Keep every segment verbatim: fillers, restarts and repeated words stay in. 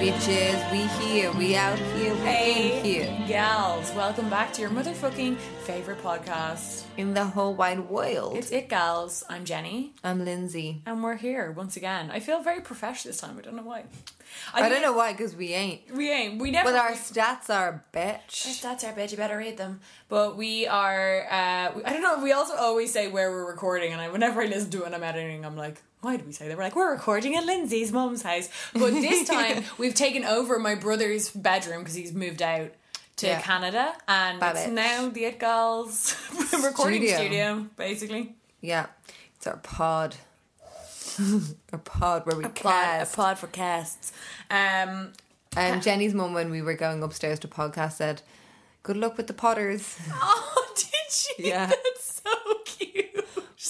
Bitches, we here, we out here, we hey, in here. Gals, welcome back to your motherfucking favourite podcast in the whole wide world. It's It Gals. I'm Jenny. I'm Lindsay. And we're here once again. I feel very professional this time. I don't know why. I, I don't know why, because we ain't. We ain't. We never. But our stats are bitch. Our stats are bitch. You better read them. But we are, uh, we, I don't know, we also always say where we're recording, and I, whenever I listen to it and I'm editing, I'm like, why did we say that? We're like, we're recording at Lindsay's mum's house. But this time, we've taken over my brother's bedroom because he's moved out to yeah. Canada. And Bad it's it. now the It Girls recording studio. studio, basically. Yeah. It's our pod. our pod where we a cast. Pod, a pod for casts. Um, um, Jenny's mum, when we were going upstairs to podcast, said, good luck with the potters. Oh, did she? Yeah. That's so cute.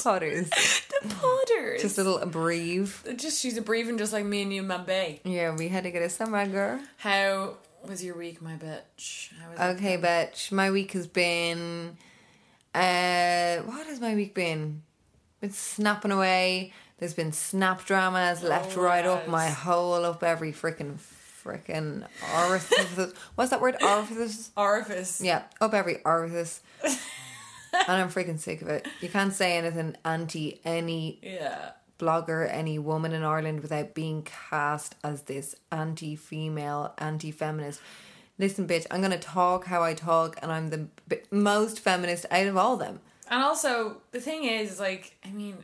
Potters. The potters. Just a little abreve. Just she's abreving just like me and you, my bae. Yeah, we had to get a summer, girl. How was your week, my bitch? How was okay, it? bitch. My week has been. Uh, what has my week been? Been snapping away. There's been snap dramas left, oh, right, yes. up my hole, up every freaking freaking orifice. What's that word? Orifice. Orifice. Yeah, up every orifice. And I'm freaking sick of it. You can't say anything anti any yeah. blogger, any woman in Ireland without being cast as this anti-female, anti-feminist. Listen, bitch, I'm going to talk how I talk, and I'm the b- most feminist out of all them. And also, the thing is, like, I mean,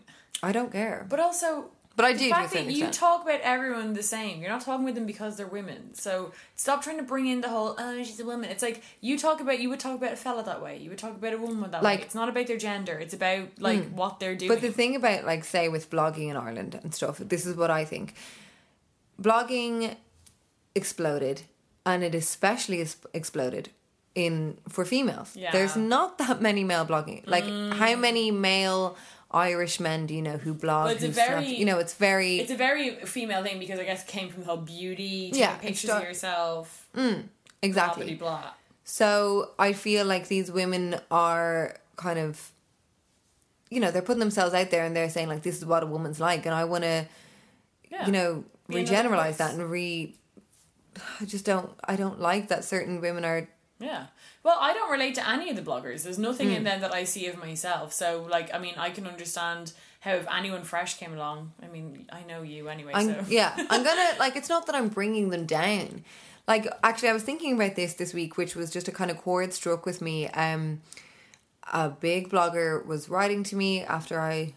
I don't care. But also, but I the do fact that you talk about everyone the same. You're not talking about them because they're women. So stop trying to bring in the whole, oh, she's a woman. It's like, you talk about, you would talk about a fella that way. You would talk about a woman that like, way. It's not about their gender. It's about, like, mm. what they're doing. But the thing about, like, say, with blogging in Ireland and stuff, this is what I think. Blogging exploded, and it especially exploded in for females. Yeah. There's not that many male blogging. Like, mm. how many male Irish men do you know who blog, well, who very, snaps, you know, it's very it's a very female thing, because I guess it came from the whole beauty, taking yeah, pictures of yourself, mm, exactly, blah, blah, blah. So I feel like these women are kind of, you know, they're putting themselves out there and they're saying, like, this is what a woman's like, and I want to yeah. you know, regeneralize that and re I just don't I don't like that certain women are. Yeah. Well, I don't relate to any of the bloggers. There's nothing mm. in them that I see of myself. So, like, I mean, I can understand how if anyone fresh came along, I mean, I know you anyway, I'm, so. Yeah. I'm going to, like, it's not that I'm bringing them down. Like, actually, I was thinking about this this week, which was just a kind of chord struck with me. Um, a big blogger was writing to me after I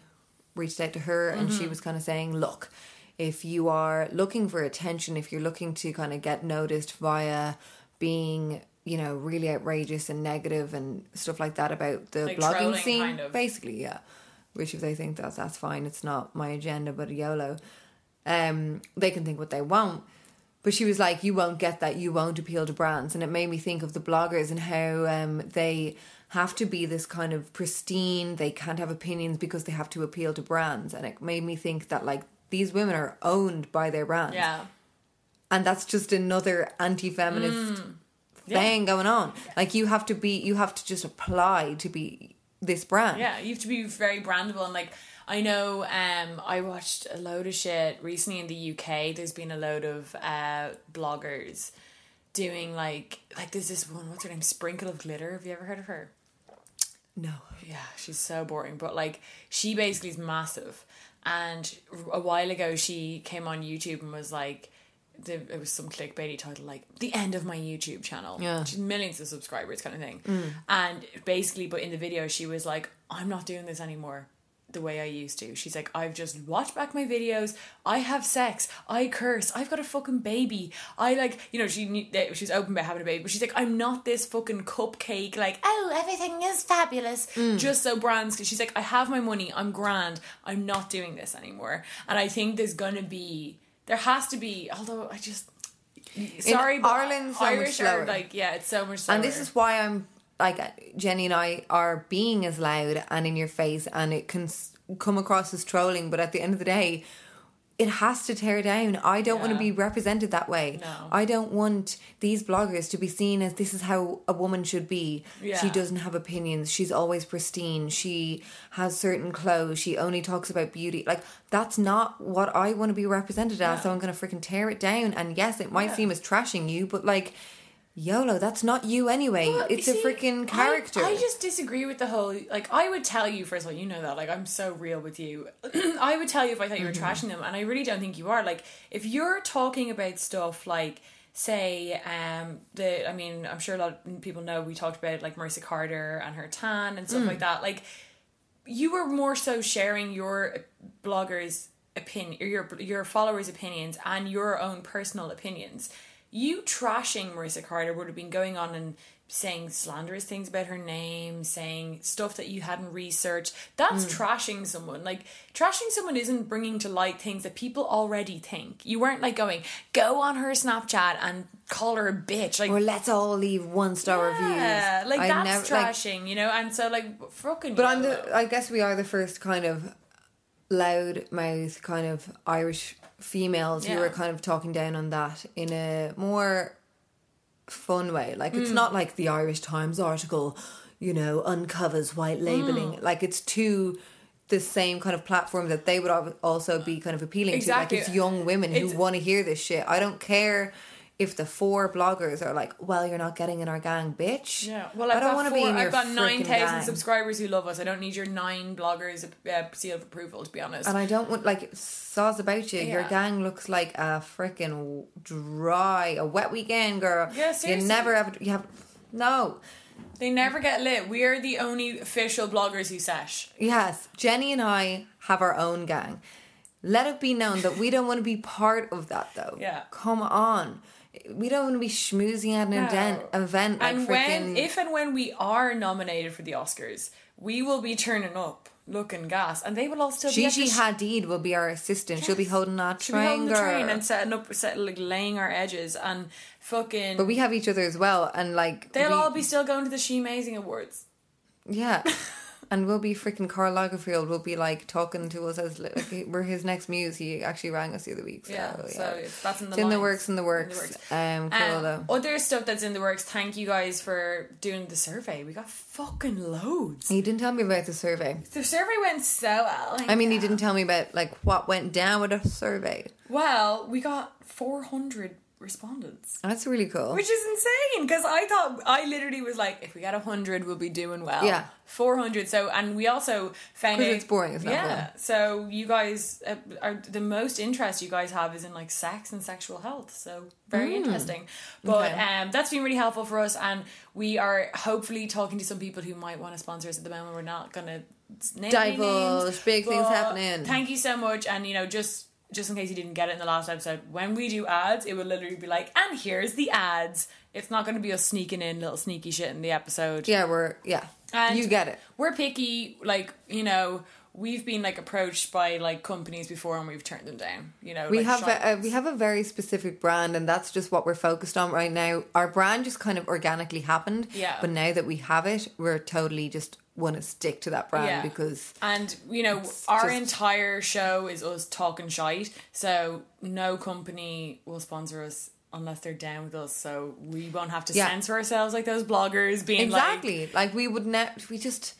reached out to her, and mm-hmm. she was kind of saying, look, if you are looking for attention, if you're looking to kind of get noticed via being, you know, really outrageous and negative and stuff like that about the like blogging scene, kind of. Basically, yeah. Which, if they think that, that's fine. It's not my agenda, but YOLO. Um, they can think what they want. But she was like, you won't get that. You won't appeal to brands. And it made me think of the bloggers and how um, they have to be this kind of pristine. They can't have opinions because they have to appeal to brands. And it made me think that, like, these women are owned by their brands. Yeah. And that's just another anti-feminist mm. thing yeah. going on. Like, you have to be, you have to just apply to be this brand. Yeah, you have to be very brandable. And, like, I know um, I watched a load of shit recently in the U K. There's been a load of uh, bloggers doing, like, like there's this one, what's her name? Sprinkle of Glitter. Have you ever heard of her? No. Yeah, she's so boring. But, like, she basically is massive. And a while ago, she came on YouTube and was like, the, it was some clickbaity title, like, the end of my YouTube channel. Yeah. She's millions of subscribers kind of thing. Mm. And basically, but in the video, she was like, I'm not doing this anymore the way I used to. She's like, I've just watched back my videos. I have sex. I curse. I've got a fucking baby. I like, you know, she knew that she was open about having a baby, but she's like, I'm not this fucking cupcake, like, oh, everything is fabulous. Mm. Just so brands, because she's like, I have my money. I'm grand. I'm not doing this anymore. And I think there's going to be, there has to be, although I just, sorry, in but Ireland, so Irish are like, yeah, it's so much slower. And this is why I'm, like, Jenny and I are being as loud and in your face, and it can come across as trolling, but at the end of the day, it has to tear down. I don't yeah. want to be represented that way. No. I don't want these bloggers to be seen as this is how a woman should be. Yeah. She doesn't have opinions. She's always pristine. She has certain clothes. She only talks about beauty. Like, that's not what I want to be represented as, no. So I'm going to freaking tear it down. And yes, it might yeah. seem as trashing you, but like, YOLO, that's not you anyway. Well, it's see, a freaking character. I, I just disagree with the whole, like, I would tell you, first of all, you know that, like, I'm so real with you. I would tell you if I thought you were mm-hmm. trashing them, and I really don't think you are. Like, if you're talking about stuff like, say, um, the, I mean, I'm sure a lot of people know, we talked about, like, Marissa Carter and her tan and stuff mm. like that. Like, you were more so sharing your bloggers' opinion, or your, your followers' opinions and your own personal opinions. You trashing Marissa Carter would have been going on and saying slanderous things about her name, saying stuff that you hadn't researched. That's mm. trashing someone. Like, trashing someone isn't bringing to light things that people already think. You weren't, like, going, go on her Snapchat and call her a bitch. Like, or let's all leave one-star yeah, reviews. Like, I that's never, trashing, like, you know? And so, like, fucking... But I'm the, I guess we are the first kind of loud-mouthed kind of Irish... females yeah. who are kind of talking down on that in a more fun way. Like, mm. it's not like the Irish Times article, you know, uncovers white labelling. Mm. Like, it's to the same kind of platform that they would also be kind of appealing exactly. to. Like, it's young women it's, who want to hear this shit. I don't care if the four bloggers are like, well, you're not getting in our gang, bitch. Yeah. Well, I've I don't want to be in your I've got nine thousand subscribers who love us. I don't need your nine bloggers uh, seal of approval, to be honest. And I don't want, like, saws about you. Yeah. Your gang looks like a freaking dry, a wet weekend, girl. Yeah, seriously. You never ever, you have, no. They never get lit. We are the only official bloggers who sesh. Yes. Jenny and I have our own gang. Let it be known that we don't want to be part of that, though. Yeah. Come on. We don't want to be schmoozing at an no. event, event like and when, freaking... if and when we are nominated for the Oscars, we will be turning up, looking gas, and they will all still Gigi be... Gigi Hadid will be our assistant. Yes. She'll be holding that She'll train, She'll be holding girl. the train and setting up, setting, like, laying our edges and fucking... But we have each other as well, and, like... They'll we... all be still going to the She-mazing Awards. Yeah. And we'll be freaking Karl Lagerfeld. We'll be like talking to us as like, we're his next muse. He actually rang us the other week. So, yeah, yeah. So it's, that's in the, it's in the works. In the works. In the works. Um, cool um, other stuff that's in the works. Thank you guys for doing the survey. We got fucking loads. He didn't tell me about the survey. The survey went so well. I mean, yeah. he didn't tell me about like what went down with the survey. Well, we got four hundred respondents. That's really cool. Which is insane, because I thought, I literally was like, if we get one hundred, we'll be doing well. Yeah. four hundred. So, and we also found out. Because it's boring, it's not Yeah. Boring. So, you guys uh, are, the most interest you guys have is in like sex and sexual health. So, very mm. interesting. But okay. um, that's been really helpful for us, and we are hopefully talking to some people who might want to sponsor us at the moment. We're not going to divulge big things happening. Thank you so much, and you know, just. Just in case you didn't get it in the last episode, when we do ads, it will literally be like, and here's the ads. It's not going to be us sneaking in little sneaky shit in the episode. Yeah, we're, yeah. And you get it. We're picky, like, you know, we've been, like, approached by, like, companies before and we've turned them down, you know. We like have a, a, we have a very specific brand, and that's just what we're focused on right now. Our brand just kind of organically happened. Yeah. But now that we have it, we're totally just... want to stick to that brand yeah. because and you know our just... entire show is us talking shite, so no company will sponsor us unless they're down with us, so we won't have to yeah. censor ourselves like those bloggers being exactly like, like we would ne- we just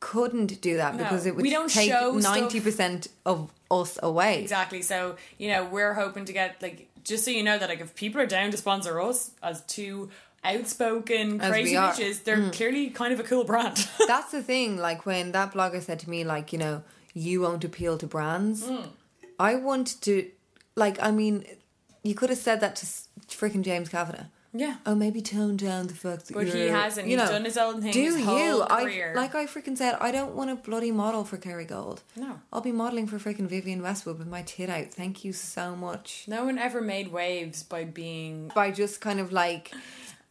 couldn't do that no, because it would we don't take show ninety percent stuff. Of us away exactly so you know we're hoping to get like just so you know that like if people are down to sponsor us as two outspoken crazy bitches, they're mm. clearly kind of a cool brand. That's the thing, like when that blogger said to me, like, you know, you won't appeal to brands. Mm. I want to, like, I mean, you could have said that to freaking James Kavanagh. Yeah. Oh, maybe tone down the fuck that. But you're, he hasn't. You know, he's done his own thing. Do his whole you? Career. I like I freaking said. I don't want a bloody model for Kerrygold. No. I'll be modelling for freaking Vivienne Westwood with my tit out. Thank you so much. No one ever made waves by being by just kind of like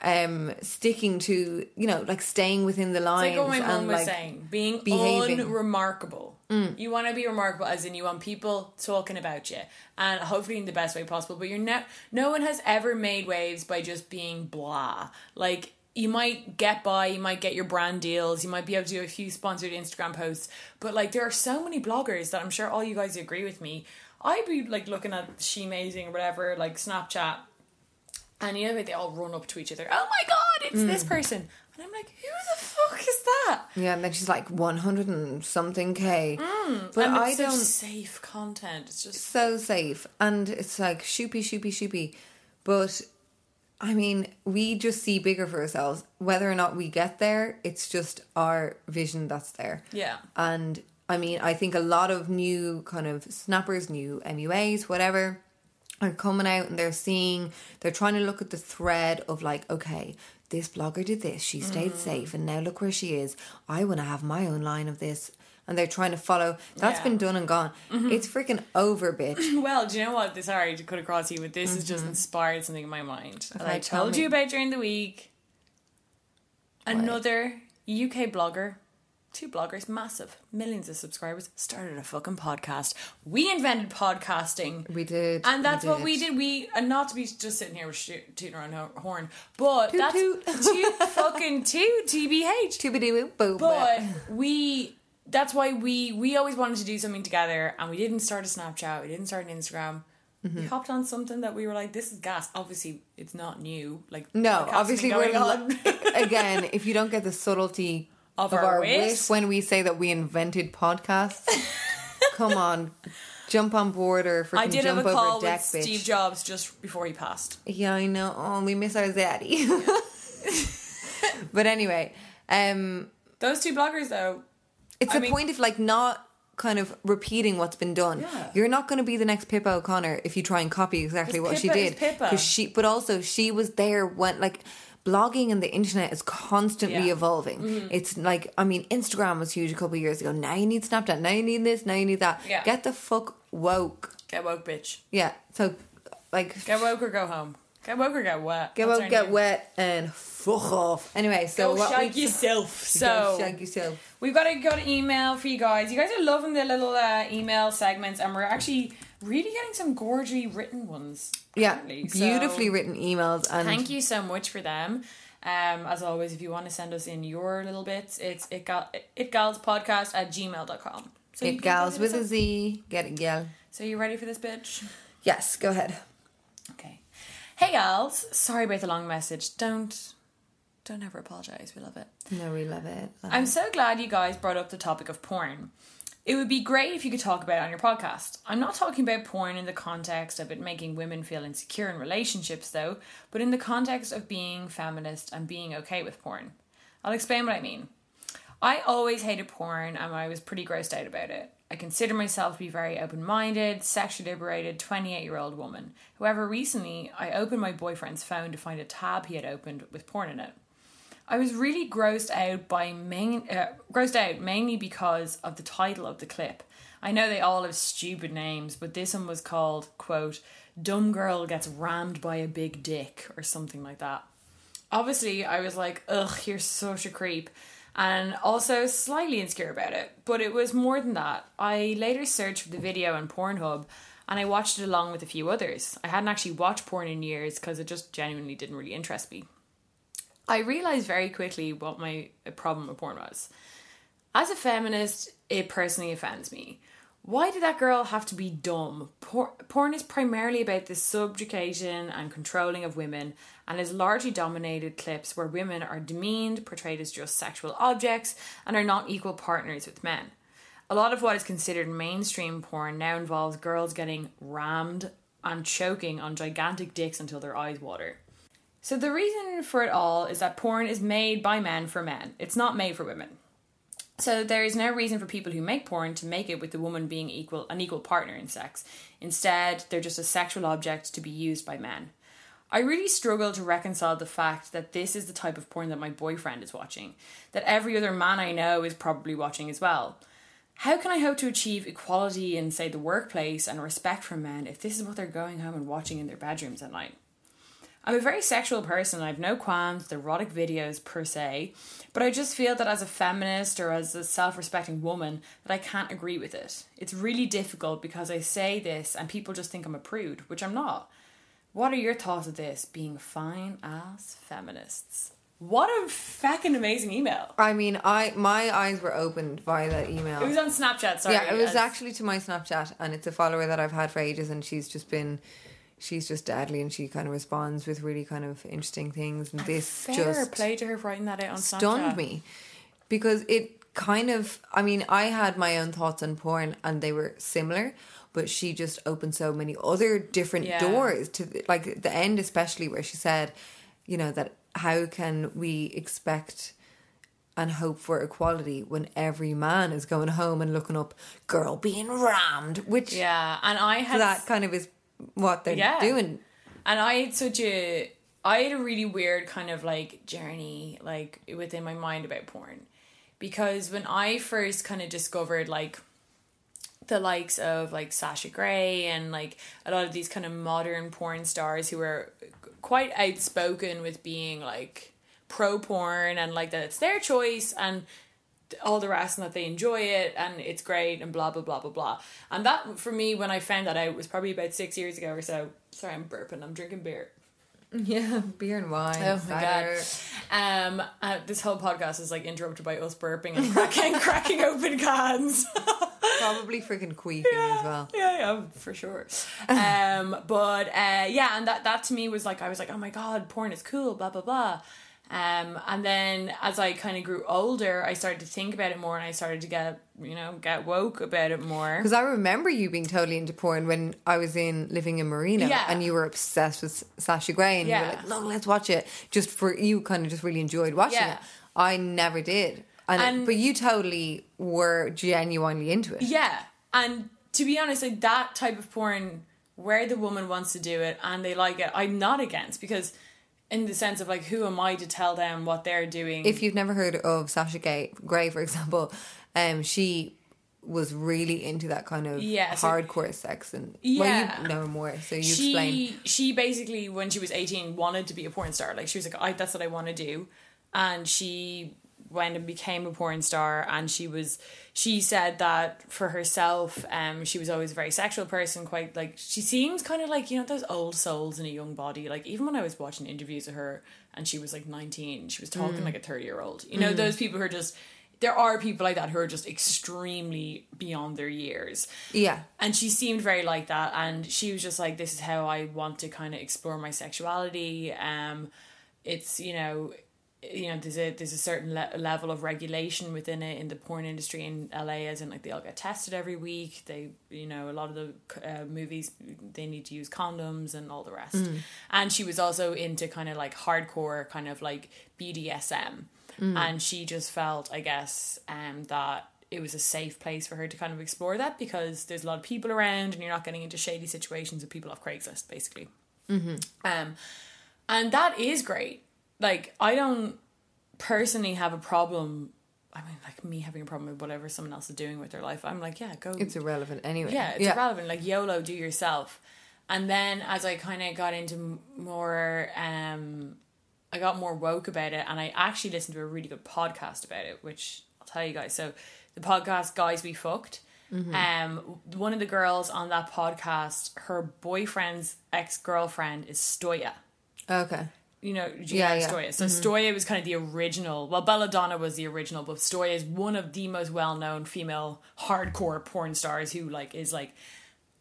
um, sticking to you know like staying within the lines. It's like what my mum was like saying, being behaving. Unremarkable. Mm. You want to be remarkable, as in you want people talking about you, and hopefully in the best way possible. But you're ne- no one has ever made waves by just being blah. Like, you might get by, you might get your brand deals, you might be able to do a few sponsored Instagram posts. But like, there are so many bloggers that I'm sure all you guys agree with me. I'd be like looking at She-mazing or whatever, like Snapchat, and you know like, they all run up to each other. Oh my god, it's mm. this person. And I'm like, who the fuck is that? Yeah, and then she's like one hundred and something K. Mm, but and it's I such don't safe content. It's just so safe. And it's like shoopy, shoopy, shoopy. But I mean, we just see bigger for ourselves. Whether or not we get there, it's just our vision that's there. Yeah. And I mean, I think a lot of new kind of snappers, new M U As, whatever, are coming out and they're seeing, they're trying to look at the thread of like, okay, this blogger did this, she stayed mm. safe, and now look where she is. I want to have my own line of this. And they're trying to follow. That's yeah. been done and gone. Mm-hmm. It's freaking over, bitch. Well, do you know what? Sorry to cut across to you, but this mm-hmm. has just inspired something in my mind. Okay, I told me. you about during the week. What? Another U K blogger, two bloggers, massive, millions of subscribers, started a fucking podcast. We invented podcasting. We did. And that's we did. what we did. We, and not to be just sitting here shoot, tooting our own horn, but toot, that's toot. two fucking two, T B H. Toobadoo boom. But we, that's why we, we always wanted to do something together, and we didn't start a Snapchat, we didn't start an Instagram. Mm-hmm. We hopped on something that we were like, this is gas. Obviously, it's not new. Like, no, obviously we're on. Again, if you don't get the subtlety Of, of our, our wish. wish when we say that we invented podcasts. Come on, jump on board or freaking jump over deck, bitch. I did have a call with Steve Jobs just before he passed. Yeah, I know. Oh, we miss our daddy. But anyway, um, those two bloggers though. It's I the mean, point of like not kind of repeating what's been done. Yeah. You're not going to be the next Pippa O'Connor if you try and copy exactly what Pippa she did. Is Pippa. 'Cause she, but also she was there when like. Blogging and the internet is constantly yeah. evolving. Mm-hmm. It's like, I mean, Instagram was huge a couple of years ago. Now you need Snapchat. Now you need this. Now you need that. Yeah. Get the fuck woke. Get woke, bitch. Yeah. So, like, get woke or go home. Get woke or get wet. Get That's woke, get name. wet, and fuck off. Anyway, so go what shag we, yourself. So go shag yourself. We've got a good email for you guys. You guys are loving the little uh, email segments, and we're actually really getting some gorgeously written ones. Yeah, beautifully so, written emails. And thank you so much for them. Um, as always, if you want to send us in your little bits, it's itgalspodcast at gmail dot com. So itgals with a Z. Get it, gal. So you ready for this, bitch? Yes, go ahead. Okay. Hey, gals. Sorry about the long message. Don't... Don't ever apologise. We love it. No, we love it. Love I'm it. so glad you guys brought up the topic of porn. It would be great if you could talk about it on your podcast. I'm not talking about porn in the context of it making women feel insecure in relationships, though, but in the context of being feminist and being okay with porn. I'll explain what I mean. I always hated porn, and I was pretty grossed out about it. I consider myself to be very open-minded, sexually liberated, twenty-eight-year-old woman. However, recently, I opened my boyfriend's phone to find a tab he had opened with porn in it. I was really grossed out by main, uh, grossed out mainly because of the title of the clip. I know they all have stupid names, but this one was called, quote, "Dumb Girl Gets Rammed by a Big Dick" or something like that. Obviously, I was like, ugh, you're such a creep, and also slightly insecure about it. But it was more than that. I later searched for the video on Pornhub, and I watched it along with a few others. I hadn't actually watched porn in years because it just genuinely didn't really interest me. I realised very quickly what my problem with porn was. As a feminist, it personally offends me. Why did that girl have to be dumb? Por- porn is primarily about the subjugation and controlling of women, and is largely dominated clips where women are demeaned, portrayed as just sexual objects, and are not equal partners with men. A lot of what is considered mainstream porn now involves girls getting rammed and choking on gigantic dicks until their eyes water. So the reason for it all is that porn is made by men for men. It's not made for women. So there is no reason for people who make porn to make it with the woman being equal, an equal partner in sex. Instead, they're just a sexual object to be used by men. I really struggle to reconcile the fact that this is the type of porn that my boyfriend is watching, that every other man I know is probably watching as well. How can I hope to achieve equality in, say, the workplace and respect from men if this is what they're going home and watching in their bedrooms at night? I'm a very sexual person. I have no qualms with erotic videos per se, but I just feel that as a feminist or as a self-respecting woman that I can't agree with it. It's really difficult because I say this and people just think I'm a prude, which I'm not. What are your thoughts of this, being fine ass feminists? What a fucking amazing email. I mean, I my eyes were opened by that email. It was on Snapchat, sorry. Yeah, it was actually to my Snapchat, and it's a follower that I've had for ages, and she's just been... She's just deadly, and she kind of responds with really kind of interesting things. And this Fair just play to her writing that out on Snapchat stunned me, because it kind of. I mean, I had my own thoughts on porn, and they were similar, but she just opened so many other different yeah. doors to, like, the end, especially where she said, you know, that how can we expect and hope for equality when every man is going home and looking up girl being rammed, which yeah, and I had that kind of is. What they're yeah. doing. And I had such a I had a really weird kind of like journey like within my mind about porn, because when I first kind of discovered like the likes of like Sasha Grey and like a lot of these kind of modern porn stars who were quite outspoken with being like pro porn and like that it's their choice and all the rest and that they enjoy it and it's great and blah blah blah blah blah, and that for me when I found that out was probably about six years ago or so. Sorry, I'm burping, I'm drinking beer. Yeah, beer and wine. Oh my cider. God um, uh, this whole podcast is like interrupted by us burping and cracking cracking open cans. Probably freaking queefing yeah, as well. Yeah, yeah, for sure. um, but uh, yeah, and that, that to me was like, I was like, oh my god, porn is cool, blah blah blah. Um, and then as I kind of grew older, I started to think about it more and I started to get, you know, get woke about it more. Because I remember you being totally into porn when I was in living in Marina yeah. and you were obsessed with Sasha Grey and yeah. you were like, look, let's watch it. Just for you kind of just really enjoyed watching yeah. it. I never did. And, and it, but you totally were genuinely into it. Yeah. And to be honest, like that type of porn where the woman wants to do it and they like it, I'm not against, because... in the sense of, like, who am I to tell them what they're doing? If you've never heard of Sasha Gay, Grey, for example, um, she was really into that kind of yeah, so, hardcore sex. And, yeah. Well, you know more, so you she, explain. She basically, when she was eighteen, wanted to be a porn star. Like, she was like, I, that's what I want to do. And she went and became a porn star. And she was, she said that for herself, um, she was always a very sexual person, quite like, she seems kind of like, you know, those old souls in a young body. Like, even when I was watching interviews of her and she was like nineteen, she was talking mm. like a thirty year old, you know, mm. those people who are just, there are people like that who are just extremely beyond their years. Yeah. And she seemed very like that. And she was just like, this is how I want to kind of explore my sexuality. Um, it's, you know, you know, there's a there's a certain le- level of regulation within it in the porn industry in L A, as in like they all get tested every week. They, you know, a lot of the uh, movies they need to use condoms and all the rest. Mm. And she was also into kind of like hardcore kind of like B D S M, mm. and she just felt, I guess, um, that it was a safe place for her to kind of explore that because there's a lot of people around and you're not getting into shady situations with people off Craigslist, basically. Mm-hmm. Um, and that is great. Like, I don't personally have a problem. I mean, like, me having a problem with whatever someone else is doing with their life. I'm like, yeah, go. It's irrelevant anyway. Yeah, it's yeah. irrelevant. Like, YOLO, do yourself. And then as I kind of got into more, um, I got more woke about it. And I actually listened to a really good podcast about it, which I'll tell you guys. So the podcast, Guys We Fucked. Mm-hmm. Um, one of the girls on that podcast, her boyfriend's ex-girlfriend is Stoya. Okay. You know, you yeah, know yeah. Stoya. So mm-hmm. Stoya was kind of the original. Well, Belladonna was the original, but Stoya is one of the most well-known female hardcore porn stars who, like, is, like,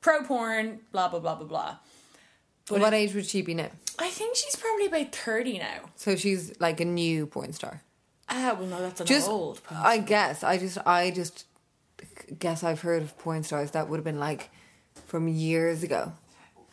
pro-porn, blah, blah, blah, blah, blah. But what it, age would she be now? I think she's probably about thirty now. So she's, like, a new porn star. Ah, uh, well, no, that's an just, old porn star. I guess. I just, I just guess I've heard of porn stars that would have been, like, from years ago.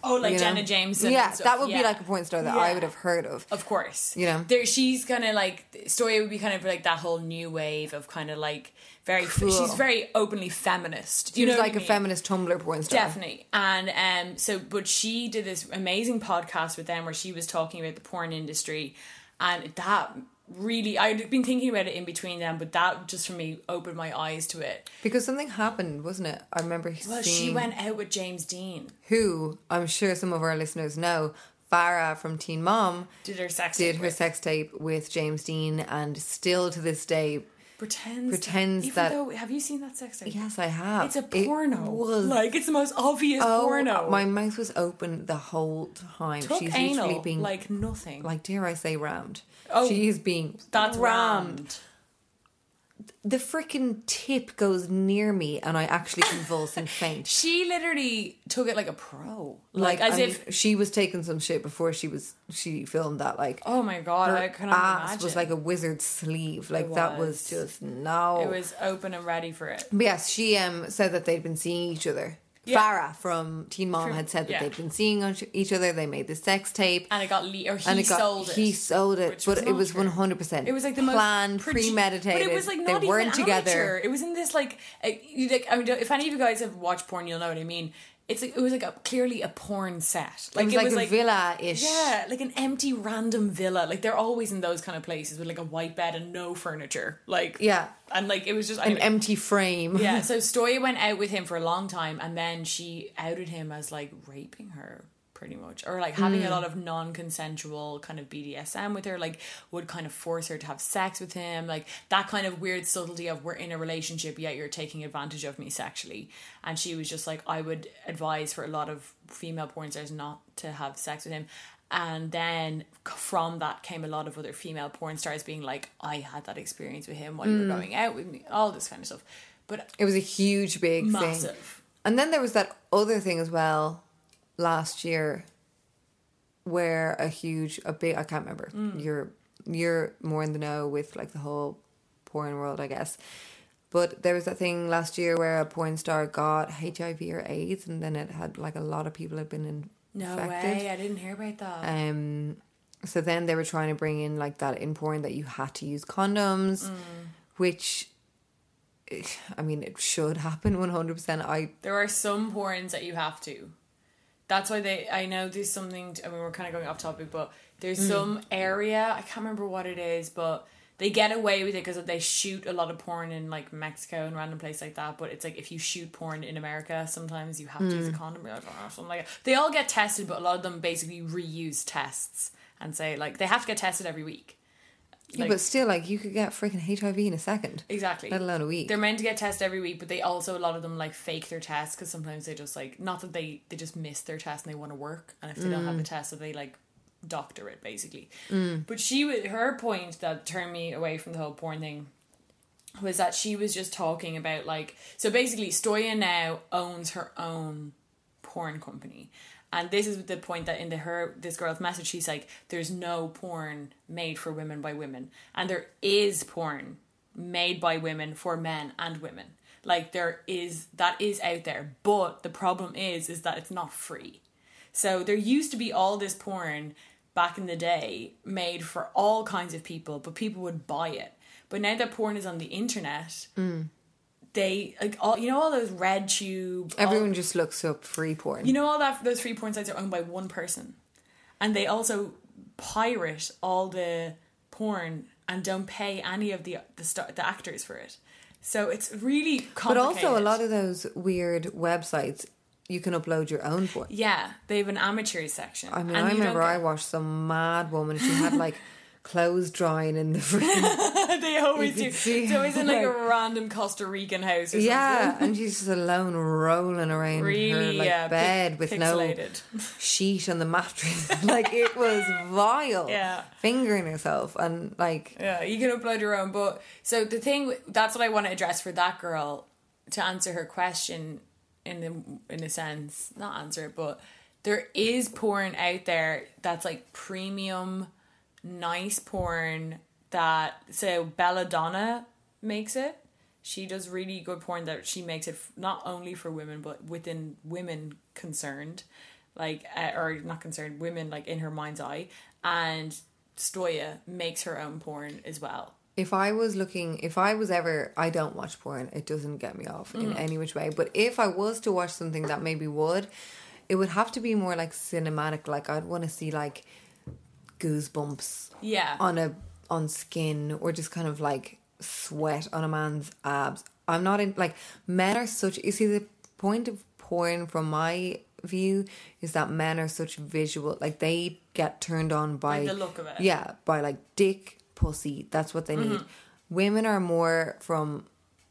Oh, like you know? Jenna Jameson. Yeah, and stuff. That would yeah. be like a porn star that yeah. I would have heard of. Of course. You know? There, she's kind of like, Stoya would be kind of like that whole new wave of kind of like very, cool. she's very openly feminist. She you was know like a mean? feminist Tumblr porn star. Definitely. And um, so, but she did this amazing podcast with them where she was talking about the porn industry, and that really, I'd been thinking about it in between them, but that just for me opened my eyes to it. Because something happened, wasn't it? I remember Well, seeing, she went out with James Dean. Who, I'm sure some of our listeners know, Farah from Teen Mom did her sex did tape her with. sex tape with James Dean, and still to this day pretends pretends even that though, have you seen that sex tape? Yes, I have. It's a porno. It was, like it's the most obvious oh, porno. My mouth was open the whole time. Took She's anal, literally being like nothing. Like dare I say rammed. Oh, she is being that's rammed. rammed. The freaking tip goes near me, and I actually convulse and faint. She literally took it like a pro, like, like as if she was taking some shit before she was. She filmed that, like oh my god, her I cannot ass imagine. Was like a wizard's sleeve, like was. that was just no. It was open and ready for it. But yes, she um said that they'd been seeing each other. Yeah. Farah from Teen Mom True. had said that yeah. they'd been seeing each other. They made the sex tape, and it got le- or he and it got, sold it. He sold it, but it was one hundred percent. It was like the planned, most pre- premeditated. But it was like not they weren't even together. Amateur. It was in this like, a, like I mean, if any of you guys have watched porn, you'll know what I mean. It's like, it was like a, clearly a porn set. Like it was, it like, was a like villa-ish. Yeah, like an empty random villa. Like they're always in those kind of places with like a white bed and no furniture. Like yeah, and like it was just an anyway. empty frame. Yeah. So Stoya went out with him for a long time, and then she outed him as like raping her, pretty much, or like having mm. a lot of non-consensual kind of B D S M with her, like would kind of force her to have sex with him, like that kind of weird subtlety of we're in a relationship yet you're taking advantage of me sexually. And she was just like, I would advise for a lot of female porn stars not to have sex with him. And then from that came a lot of other female porn stars being like, I had that experience with him while mm. you were going out with me, all this kind of stuff. But it was a huge big massive. thing. And then there was that other thing as well last year, where a huge, a big, I can't remember. Mm. You're you're more in the know with like the whole porn world, I guess. But there was that thing last year where a porn star got H I V or AIDS, and then it had like a lot of people had been infected. No way, I didn't hear about that. Um, so then they were trying to bring in like that in porn that you had to use condoms, mm. which. I mean, it should happen one hundred percent. I there are some porns that you have to. That's why they, I know there's something, to, I mean, we're kind of going off topic, but there's mm. some area, I can't remember what it is, but they get away with it because they shoot a lot of porn in, like, Mexico and random places like that, but it's like, if you shoot porn in America, sometimes you have mm. to use a condom or something like that. They all get tested, but a lot of them basically reuse tests and say, like, they have to get tested every week. Like, yeah, but still, like, you could get freaking H I V in a second. Exactly. Let alone a week. They're meant to get tested every week, but they also, a lot of them, like, fake their tests, because sometimes they just, like, not that they, they just miss their test and they want to work, and if they mm. don't have the test, so they, like, doctor it, basically. Mm. But she, her point that turned me away from the whole porn thing was that she was just talking about, like, so basically, Stoya now owns her own porn company. And this is the point that in the her this girl's message, she's like, there's no porn made for women by women. And there is porn made by women for men and women. Like, there is, that is out there. But the problem is, is that it's not free. So there used to be all this porn back in the day made for all kinds of people, but people would buy it. But now that porn is on the internet... Mm. They like all you know all those red tube. Everyone all, just looks up free porn. You know all that those free porn sites are owned by one person, and they also pirate all the porn and don't pay any of the the, star, the actors for it. So it's really complicated. But also a lot of those weird websites, you can upload your own porn. Yeah, they have an amateur section. I mean, and I remember I watched some mad woman. She had like. Clothes drying in the fridge. They always do. It's always in like a random Costa Rican house or yeah, something. Yeah, and she's just alone rolling around really, her like, yeah, bed with pixelated. No sheet on the mattress. Like it was vile. Yeah. Fingering herself and like... Yeah, you can upload your own. But so the thing, that's what I want to address for that girl to answer her question in the, in a sense. Not answer it, but there is porn out there that's like premium... nice porn that so Belladonna makes it. She does really good porn that she makes it not only for women but within women concerned. like uh, or not concerned women like in her mind's eye, and Stoya makes her own porn as well. If I was looking, if I was ever, I don't watch porn. It doesn't get me off mm. in any which way. But if I was to watch something that maybe would, it would have to be more like cinematic. Like I'd want to see like goosebumps, yeah, on a on skin, or just kind of like sweat on a man's abs. I'm not in like men are such. You see, the point of porn from my view is that men are such visual. Like they get turned on by like the look of it. Yeah, by like dick. Pussy, that's what they mm-hmm. need. Women are more, from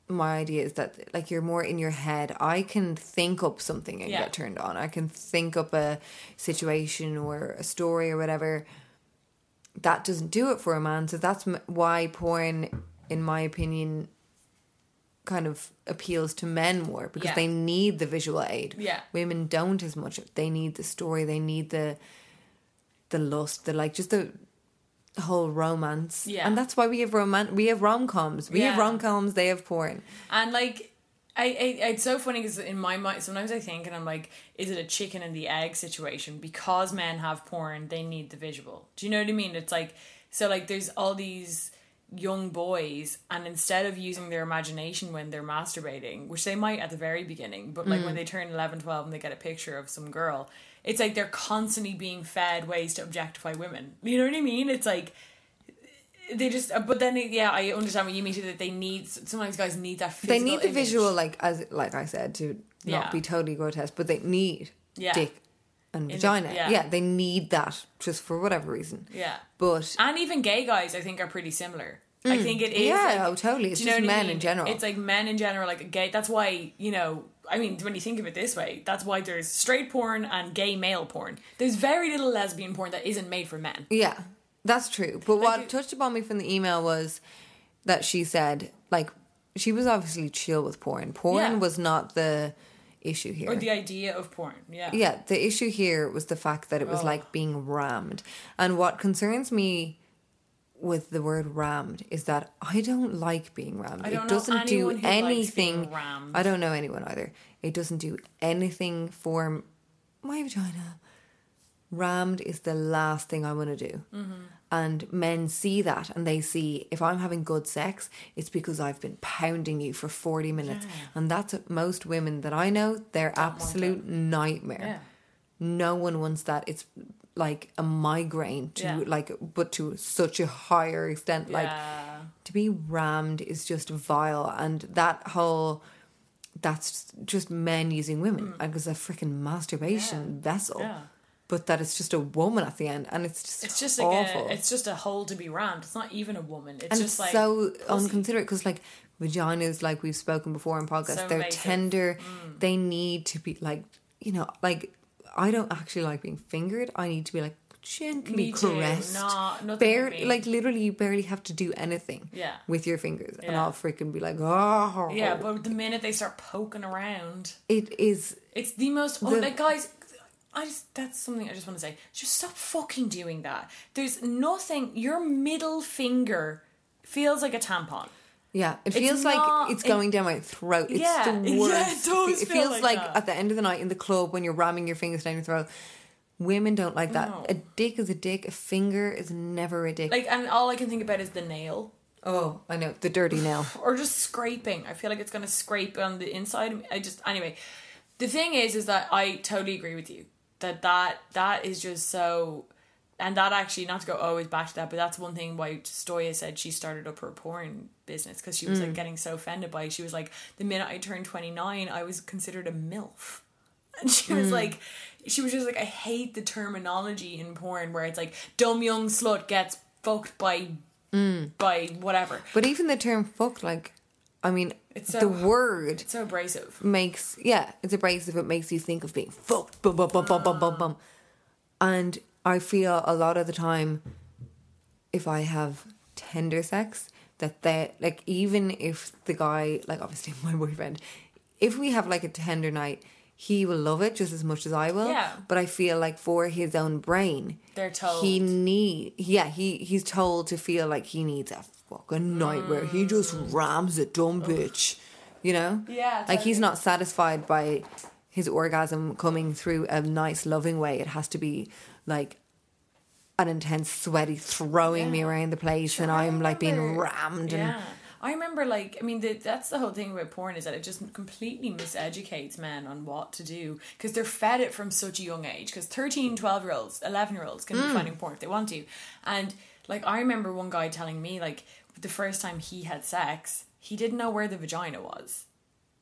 my idea, is that like you're more in your head. I can think up something and yeah. get turned on. I can think up a situation or a story or whatever. That doesn't do it for a man. So that's why porn, in my opinion, kind of appeals to men more, because yeah. they need the visual aid. Yeah, women don't as much. They need the story. They need the the lust. The like just the. whole romance, yeah, and that's why we have roman we have rom coms, we yeah. have rom coms, they have porn, and like, I, I it's so funny because in my mind sometimes I think and I'm like, is it a chicken and the egg situation? Because men have porn, they need the visual. Do you know what I mean? It's like, so like there's all these young boys, and instead of using their imagination when they're masturbating, which they might at the very beginning, but like mm. when they turn eleven, twelve and they get a picture of some girl, it's like they're constantly being fed ways to objectify women. You know what I mean? It's like, they just, but then, yeah, I understand what you mean too, that they need, sometimes guys need that physical They need the image. visual, like, as like I said, to not yeah. be totally grotesque, but they need yeah. dick and In vagina. The, yeah. yeah, they need that just for whatever reason. Yeah. But. And even gay guys, I think, are pretty similar. Mm, I think it is. Yeah, like, oh, totally. It's just men I mean? in general. It's like men in general, like gay, that's why, you know, I mean, when you think of it this way, that's why there's straight porn and gay male porn. There's very little lesbian porn that isn't made for men. Yeah, that's true. But like what it, touched upon me from the email was that she said, like, she was obviously chill with porn. Porn yeah. was not the issue here. Or the idea of porn, yeah. Yeah, the issue here was the fact that it was oh. like being rammed. And what concerns me with the word rammed is that I don't like being rammed. It doesn't do anything. I don't know anyone either. It doesn't do anything for my vagina. Rammed is the last thing I want to do. Mm-hmm. And men see that, and they see, if I'm having good sex, it's because I've been pounding you for forty minutes. Yeah. And that's most women that I know, their absolute nightmare. Yeah. No one wants that. It's like a migraine to yeah. like, but to such a higher extent. Like yeah. to be rammed is just vile, and that whole that's just men using women mm. as a freaking masturbation yeah. vessel. Yeah. But that it's just a woman at the end, and it's just it's just awful. Like a, it's just a hole to be rammed. It's not even a woman. It's and just it's like so pussy. Unconsiderate, because like vaginas, like we've spoken before in podcasts, so they're amazing. Tender. Mm. They need to be like, you know, like. I don't actually like being fingered. I need to be like gently caressed. No, nothing barely, like literally, you barely have to do anything. Yeah. With your fingers, yeah. and I'll freaking be like, oh. Yeah, but the minute they start poking around, it is. It's the most. The, oh, like guys, I just that's something I just want to say. Just stop fucking doing that. There's nothing. Your middle finger feels like a tampon. Yeah, it feels it's like not, it's going it, down my throat. It's yeah, the worst. Yeah, it does it feel feels like, like at the end of the night in the club when you're ramming your fingers down your throat. Women don't like that. No. A dick is a dick. A finger is never a dick. Like, and all I can think about is the nail. Oh, I know, the dirty nail. Or just scraping. I feel like it's going to scrape on the inside of me. I just anyway. The thing is, is that I totally agree with you that that, that is just so. And that actually, not to go always back to that, but that's one thing why Stoya said she started up her porn business, because she was mm. like getting so offended by it. She was like, the minute I turned twenty-nine, I was considered a MILF. And she mm. was like, she was just like, I hate the terminology in porn where it's like, dumb young slut gets fucked by, mm. by whatever. But even the term fuck, like, I mean, it's so, the word. It's so abrasive. Makes, yeah, it's abrasive. It makes you think of being fucked. Bum, bum, bum, bum, bum, bum, bum. And I feel a lot of the time, if I have tender sex, that they, like, even if the guy, like, obviously my boyfriend, if we have, like, a tender night, he will love it just as much as I will. Yeah. But I feel like for his own brain, they're told. He need, yeah, he, he's told to feel like he needs a fucking night mm. where he just rams a dumb bitch, you know? Yeah. Totally. Like, he's not satisfied by his orgasm coming through a nice, loving way. It has to be like an intense, sweaty, throwing yeah. me around the place, sure, and I'm like being rammed. Yeah. And I remember, like, I mean, the, that's the whole thing about porn, is that it just completely miseducates men on what to do, because they're fed it from such a young age, because thirteen, twelve-year-olds, eleven-year-olds can mm. be finding porn if they want to. And, like, I remember one guy telling me, like, the first time he had sex, he didn't know where the vagina was.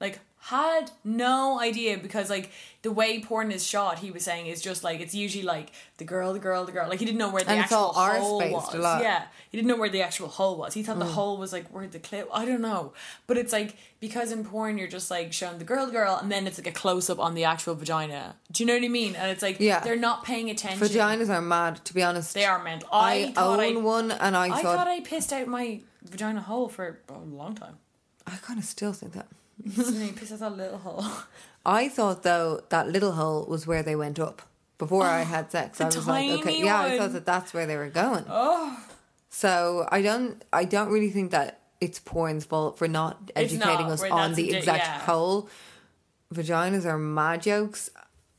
Like, had no idea, because, like, the way porn is shot, he was saying, is just, like, it's usually, like, the girl, the girl, the girl. Like, he didn't know where the and actual hole was. Yeah. He didn't know where the actual hole was. He thought mm. the hole was, like, where the clit... I don't know. But it's, like, because in porn, you're just, like, showing the girl, the girl, and then it's, like, a close-up on the actual vagina. Do you know what I mean? And it's, like, yeah. they're not paying attention. Vaginas are mad, to be honest. They are mental. I, I own I, one, and I, I thought... I thought I pissed out my vagina hole for a long time. I kind of still think that. Little hole. I thought, though, that little hole was where they went up before oh, I had sex. I was like, okay, one. yeah, I thought that that's where they were going. Oh, so I don't, I don't really think that it's porn's fault for not educating not, us on the exact yeah. hole. Vaginas are mad jokes.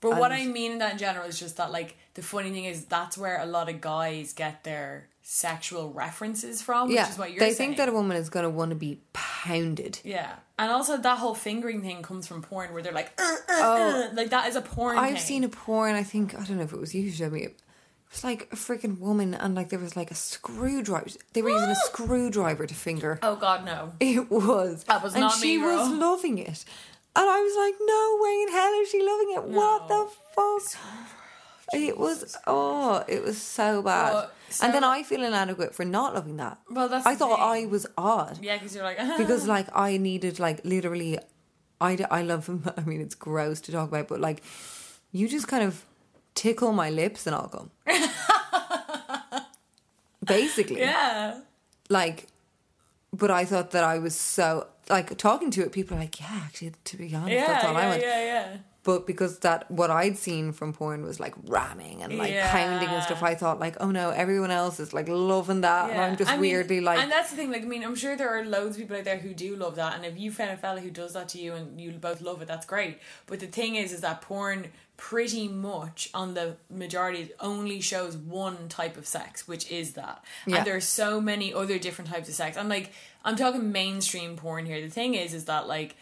But what I mean in that in general is just that, like, the funny thing is that's where a lot of guys get their sexual references from, which yeah, is what you're they saying. They think that a woman is going to want to be pounded. Yeah. And also that whole fingering thing comes from porn, where they're like, uh, uh, oh, uh, like, that is a porn I've thing. seen a porn, I think, I don't know if it was you, Jimmy, it was like a freaking woman, and like there was like a screwdriver. They were using a screwdriver to finger. Oh God, no. It was. That was and not me, girl. And she was loving it. And I was like, no way in hell is she loving it. No. What the fuck? It was, oh, it was so bad. Well, so and then I feel inadequate for not loving that. Well, that's I thought thing. I was odd. Yeah, because you're like... because, like, I needed, like, literally... I, I love him. I mean, it's gross to talk about, but, like, you just kind of tickle my lips and I'll go. Basically. Yeah. Like, but I thought that I was so... Like, talking to it, people are like, yeah, actually, to be honest, yeah, that's all yeah, I want. Yeah, yeah, yeah. But because that, what I'd seen from porn was like ramming and like yeah. pounding and stuff, I thought like, oh no, everyone else is like loving that yeah. and I'm just I weirdly mean, like... And that's the thing, like, I mean, I'm sure there are loads of people out there who do love that, and if you found a fella who does that to you and you both love it, that's great. But the thing is, is that porn pretty much on the majority only shows one type of sex, which is that. Yeah. And there are so many other different types of sex. I'm like, I'm talking mainstream porn here. The thing is, is that like...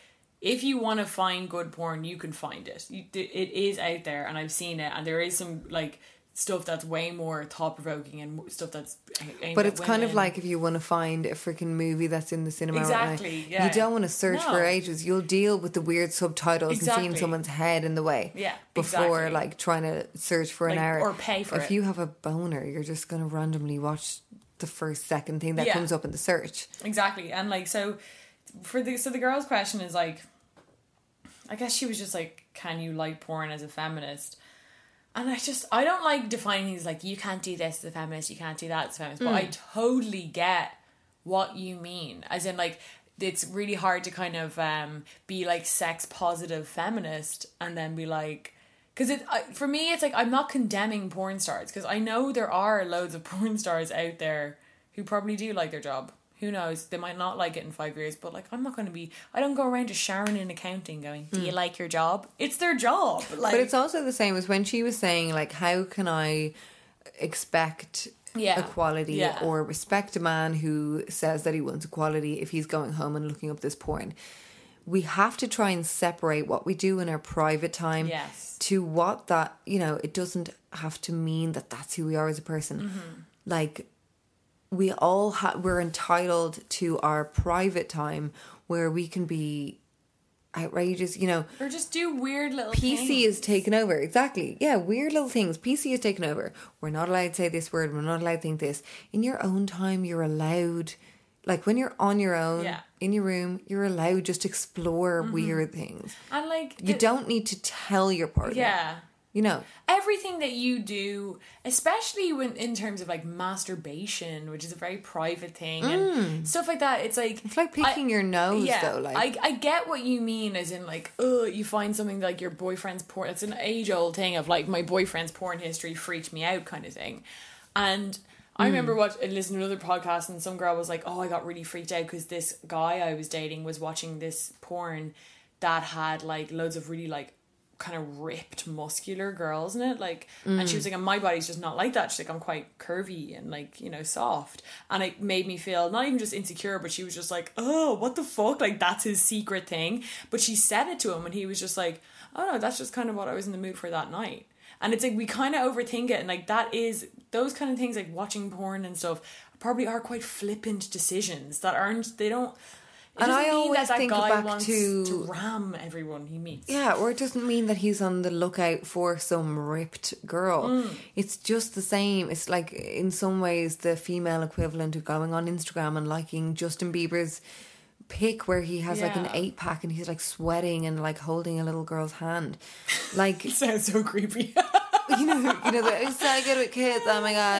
If you want to find good porn, you can find it. You, it is out there, and I've seen it, and there is some like stuff that's way more thought-provoking and stuff that's... But it's kind of like if you want to find a freaking movie that's in the cinema exactly, right now. Yeah. You don't want to search no. for ages. You'll deal with the weird subtitles exactly. and seeing someone's head in the way yeah, before exactly. like trying to search for like, an hour. Or pay for if it. If you have a boner, you're just going to randomly watch the first, second thing that yeah. comes up in the search. Exactly. And like, so for the so the girl's question is like... I guess she was just like, can you like porn as a feminist? And I just, I don't like defining things like, you can't do this as a feminist, you can't do that as a feminist. Mm. But I totally get what you mean. As in like, it's really hard to kind of um, be like sex positive feminist and then be like, because it I, for me, it's like, I'm not condemning porn stars, because I know there are loads of porn stars out there who probably do like their job. Who knows? They might not like it in five years, but like, I'm not going to be... I don't go around to Sharon in accounting going, do mm. you like your job? It's their job. Like, but it's also the same as when she was saying, like, how can I expect yeah. equality yeah. or respect a man who says that he wants equality if he's going home and looking up this porn? We have to try and separate what we do in our private time yes. to what that... You know, it doesn't have to mean that that's who we are as a person. Mm-hmm. Like... We all ha- we're entitled to our private time where we can be outrageous, you know. Or just do weird little P C things. P C is taken over, exactly. Yeah, weird little things. P C is taken over. We're not allowed to say this word. We're not allowed to think this. In your own time, you're allowed... Like, when you're on your own, yeah. in your room, you're allowed just to explore mm-hmm. weird things. And, like... The- you don't need to tell your partner. Yeah. You know, everything that you do, especially when in terms of like masturbation, which is a very private thing mm. and stuff like that. It's like it's like picking I, your nose, yeah, though. Like I, I get what you mean, as in like, oh, you find something like your boyfriend's porn. It's an age old thing of like, my boyfriend's porn history freaked me out, kind of thing. And I mm. remember watching and listening to another podcast, and some girl was like, oh, I got really freaked out because this guy I was dating was watching this porn that had like loads of really like kind of ripped, muscular girls in it, like, mm. and she was like, and my body's just not like that. She's like, I'm quite curvy and, like, you know, soft, and it made me feel not even just insecure, but she was just like, oh, what the fuck, like, that's his secret thing, but she said it to him, and he was just like, oh no, that's just kind of what I was in the mood for that night. And it's like, we kind of overthink it, and like, that is, those kind of things, like watching porn and stuff, probably are quite flippant decisions that aren't, they don't, it and I mean always that that think guy back wants to, to ram everyone he meets. Yeah, or it doesn't mean that he's on the lookout for some ripped girl. Mm. It's just the same. It's like, in some ways, the female equivalent of going on Instagram and liking Justin Bieber's pic where he has yeah. like an eight pack and he's like sweating and like holding a little girl's hand. Like, it sounds so creepy. you know, you know, it's so good with kids. Oh my god.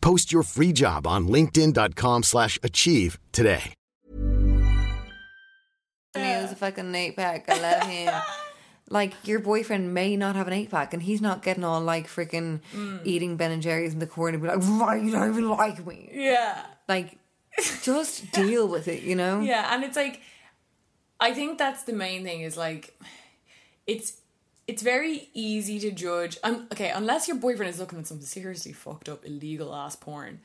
Post your free job on linkedin dot com slash achieve today. He was a fucking eight-pack. I love him. Like, your boyfriend may not have an eight-pack, and he's not getting all, like, freaking mm. eating Ben and Jerry's in the corner and be like, why you don't even like me? Yeah. Like, just deal with it, you know? Yeah, and it's like, I think that's the main thing is, like, it's... It's very easy to judge. Um, okay, unless your boyfriend is looking at some seriously fucked up, illegal ass porn,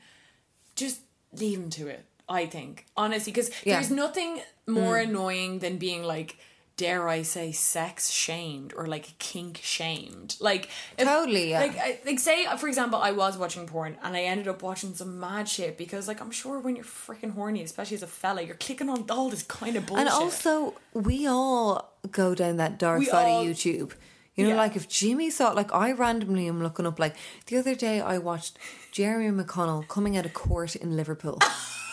just leave him to it, I think. Honestly, because yeah. there's nothing more mm. annoying than being like, dare I say, sex shamed or like kink shamed. Like, if, totally, yeah. Like, I, like, say, for example, I was watching porn and I ended up watching some mad shit because, like, I'm sure when you're freaking horny, especially as a fella, you're clicking on all this kind of bullshit. And also, we all go down that dark we side all, of YouTube. You know, yeah. like if Jimmy saw it, like I randomly am looking up, like the other day I watched Jeremy McConnell coming out of court in Liverpool.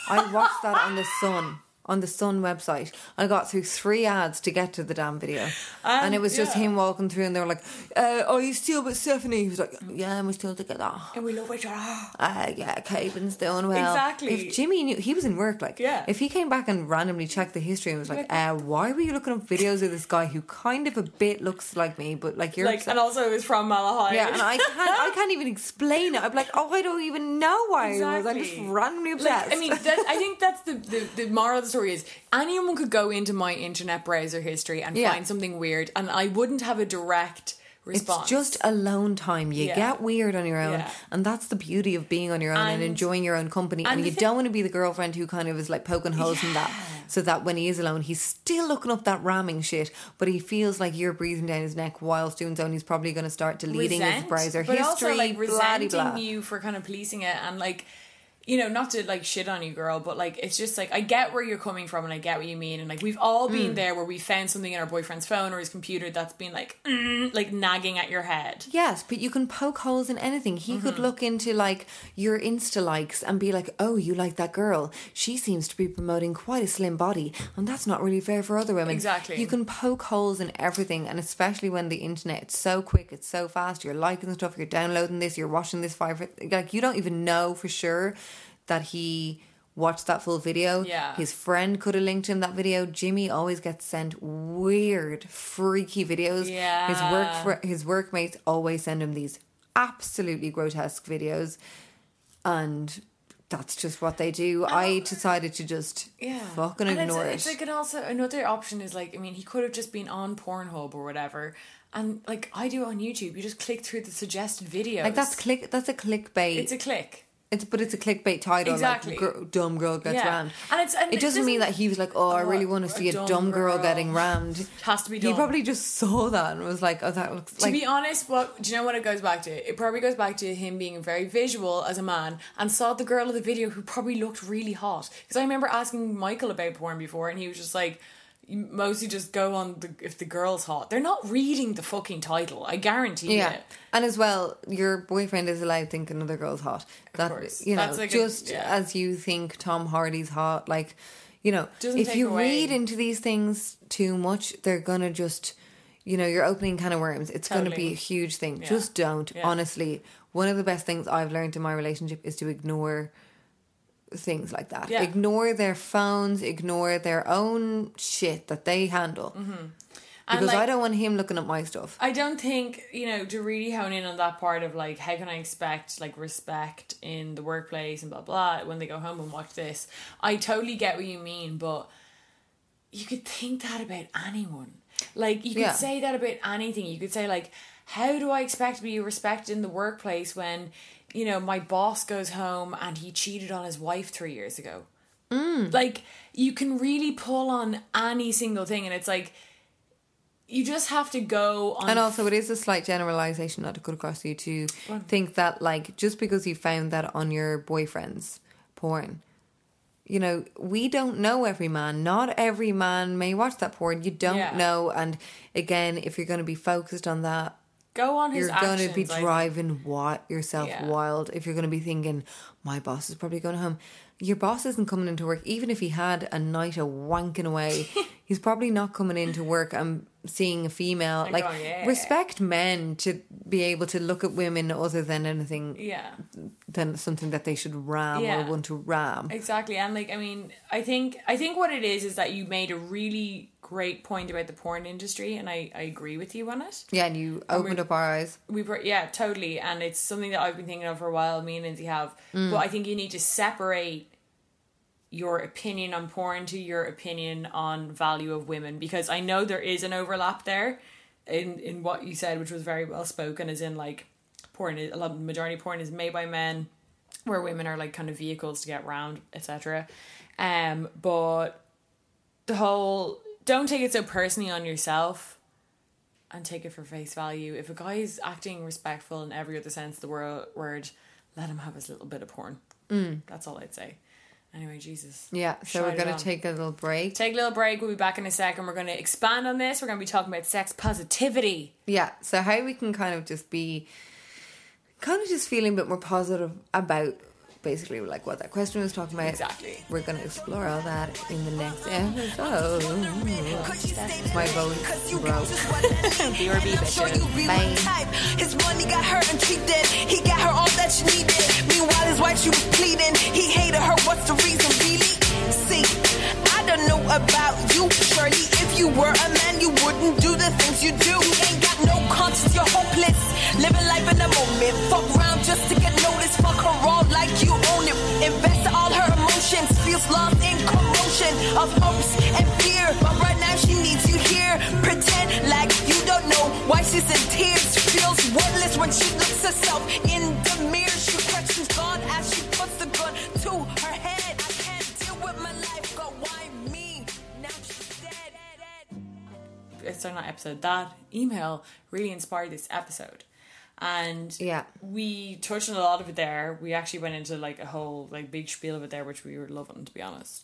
I watched that on the Sun, on the Sun website. I got through three ads to get to the damn video. Um, and it was just yeah. him walking through and they were like, uh, are you still with Stephanie? He was like, yeah, we're still together. And we love each other. Uh, yeah, Caitlin's doing well. Exactly. If Jimmy knew, he was in work, like, yeah. if he came back and randomly checked the history and was like, uh, why were you looking up videos of this guy who kind of a bit looks like me, but like you're... Like, upset. And also is from Malahide. Yeah, and I can't, I can't even explain it. I'm like, oh, I don't even know why exactly. I was. I'm just randomly obsessed. Like, I mean, that, I think that's the, the, the moral of the story is anyone could go into my internet browser history and yeah. find something weird and I wouldn't have a direct response. It's just alone time. You yeah. get weird on your own yeah. and that's the beauty of being on your own and, and enjoying your own company and, and you thing- don't want to be the girlfriend who kind of is like poking holes yeah. in that so that when he is alone he's still looking up that ramming shit but he feels like you're breathing down his neck whilst doing so and he's probably going to start deleting Resent, his browser but history. But also like resenting blah, blah. you for kind of policing it and like, you know, not to like shit on you, girl, but like it's just like I get where you're coming from and I get what you mean and like we've all been mm. there where we found something in our boyfriend's phone or his computer that's been like mm, like nagging at your head. Yes, but you can poke holes in anything. He mm-hmm. could look into like your Insta likes and be like, oh, you like that girl. She seems to be promoting quite a slim body and that's not really fair for other women. Exactly. You can poke holes in everything and especially when the internet, it's so quick, it's so fast, you're liking stuff, you're downloading this, you're watching this, five, like you don't even know for sure that he watched that full video. Yeah. His friend could have linked him that video. Jimmy always gets sent weird, freaky videos. Yeah. His work fr- his workmates always send him these absolutely grotesque videos. And that's just what they do. Um, I decided to just yeah. fucking and ignore it's, it. It's like, and also, another option is like, I mean, he could have just been on Pornhub or whatever. And like I do on YouTube, you just click through the suggested videos. Like that's click. That's a clickbait. It's a click. It's but it's a clickbait title. Exactly. Like, gr- dumb girl gets yeah. rammed. And it's and it, it doesn't, doesn't mean that he was like, oh, I really want to see a dumb, a dumb girl, girl getting rammed. It has to be dumb. He probably just saw that and was like, oh, that looks. To like... be honest, what do you know? What it goes back to? It probably goes back to him being very visual as a man and saw the girl of the video who probably looked really hot. Because I remember asking Michael about porn before, and he was just like. You mostly just go on the, if the girl's hot. They're not reading the fucking title. I guarantee yeah. it. And as well, your boyfriend is allowed to think another girl's hot. That, of course. You know, that's like just a, yeah. as you think Tom Hardy's hot. Like, you know, doesn't if you away. read into these things too much, they're going to just, you know, you're opening can of worms. It's totally. going to be a huge thing. Yeah. Just don't. Yeah. Honestly, one of the best things I've learned in my relationship is to ignore things like that. Yeah. Ignore their phones, ignore their own shit that they handle. Mm-hmm. Because like, I don't want him looking at my stuff. I don't think, you know, to really hone in on that part of like, how can I expect like respect in the workplace and blah blah when they go home and watch this. I totally get what you mean, but you could think that about anyone. Like you could yeah. say that about anything. You could say like, how do I expect to be respected in the workplace when, you know, my boss goes home and he cheated on his wife three years ago. Mm. Like, you can really pull on any single thing, and it's like, you just have to go on. And also, it is a slight generalization, not to cut across you, to well, think that, like, just because you found that on your boyfriend's porn, you know, we don't know every man. Not every man may watch that porn. You don't yeah. know. And again, if you're going to be focused on that, go on his you're actions, going to be driving wa- yourself yeah. wild if you're going to be thinking, my boss is probably going home. Your boss isn't coming into work. Even if he had a night of wanking away, he's probably not coming into work and seeing a female. And like, going, yeah. respect men to be able to look at women other than anything, yeah. than something that they should ram yeah. or want to ram. Exactly. And like, I mean, I think, I think what it is is that you made a really great point about the porn industry, and I, I agree with you on it. Yeah, and you opened and up our eyes. We were, yeah, totally. And it's something that I've been thinking of for a while, me and Lindsay have. Mm. But I think you need to separate your opinion on porn to your opinion on value of women, because I know there is an overlap there in, in what you said, which was very well spoken, as in like porn, is, a lot, the majority of porn is made by men, where women are like kind of vehicles to get round, et cetera. Um, but the whole... Don't take it so personally on yourself and take it for face value. If a guy is acting respectful in every other sense of the word, let him have his little bit of porn. Mm. That's all I'd say. Anyway, Jesus. Yeah, so we're going to take a little break. Take a little break. We'll be back in a second. We're going to expand on this. We're going to be talking about sex positivity. Yeah, so how we can kind of just be, kind of just feeling a bit more positive about basically like what that question was talking about. Exactly. We're going to explore all that in the next episode. That's my voice, bro. B R B, bitches. Bye. His money got her and cheated. He got her all that she needed. Meanwhile, his wife, she was pleading. He hated her. What's the reason, really? See, I don't know about you, Shirley. If you were a man, you wouldn't do the things you do. You ain't got no conscience. You're hopeless. Living life in the moment. Fuck round just to get noticed. Fuck her all like you. You own it, invest all her emotions, feels lost in commotion of hopes and fear, but right now she needs you here, pretend like you don't know why she's in tears, feels worthless when she looks herself in the mirror, she questions God as she puts the gun to her head, I can't deal with my life, God, why me, now she's dead. It's not episode, that email really inspired this episode. And yeah. we touched on a lot of it there. We actually went into like a whole like big spiel of it there, which we were loving, to be honest.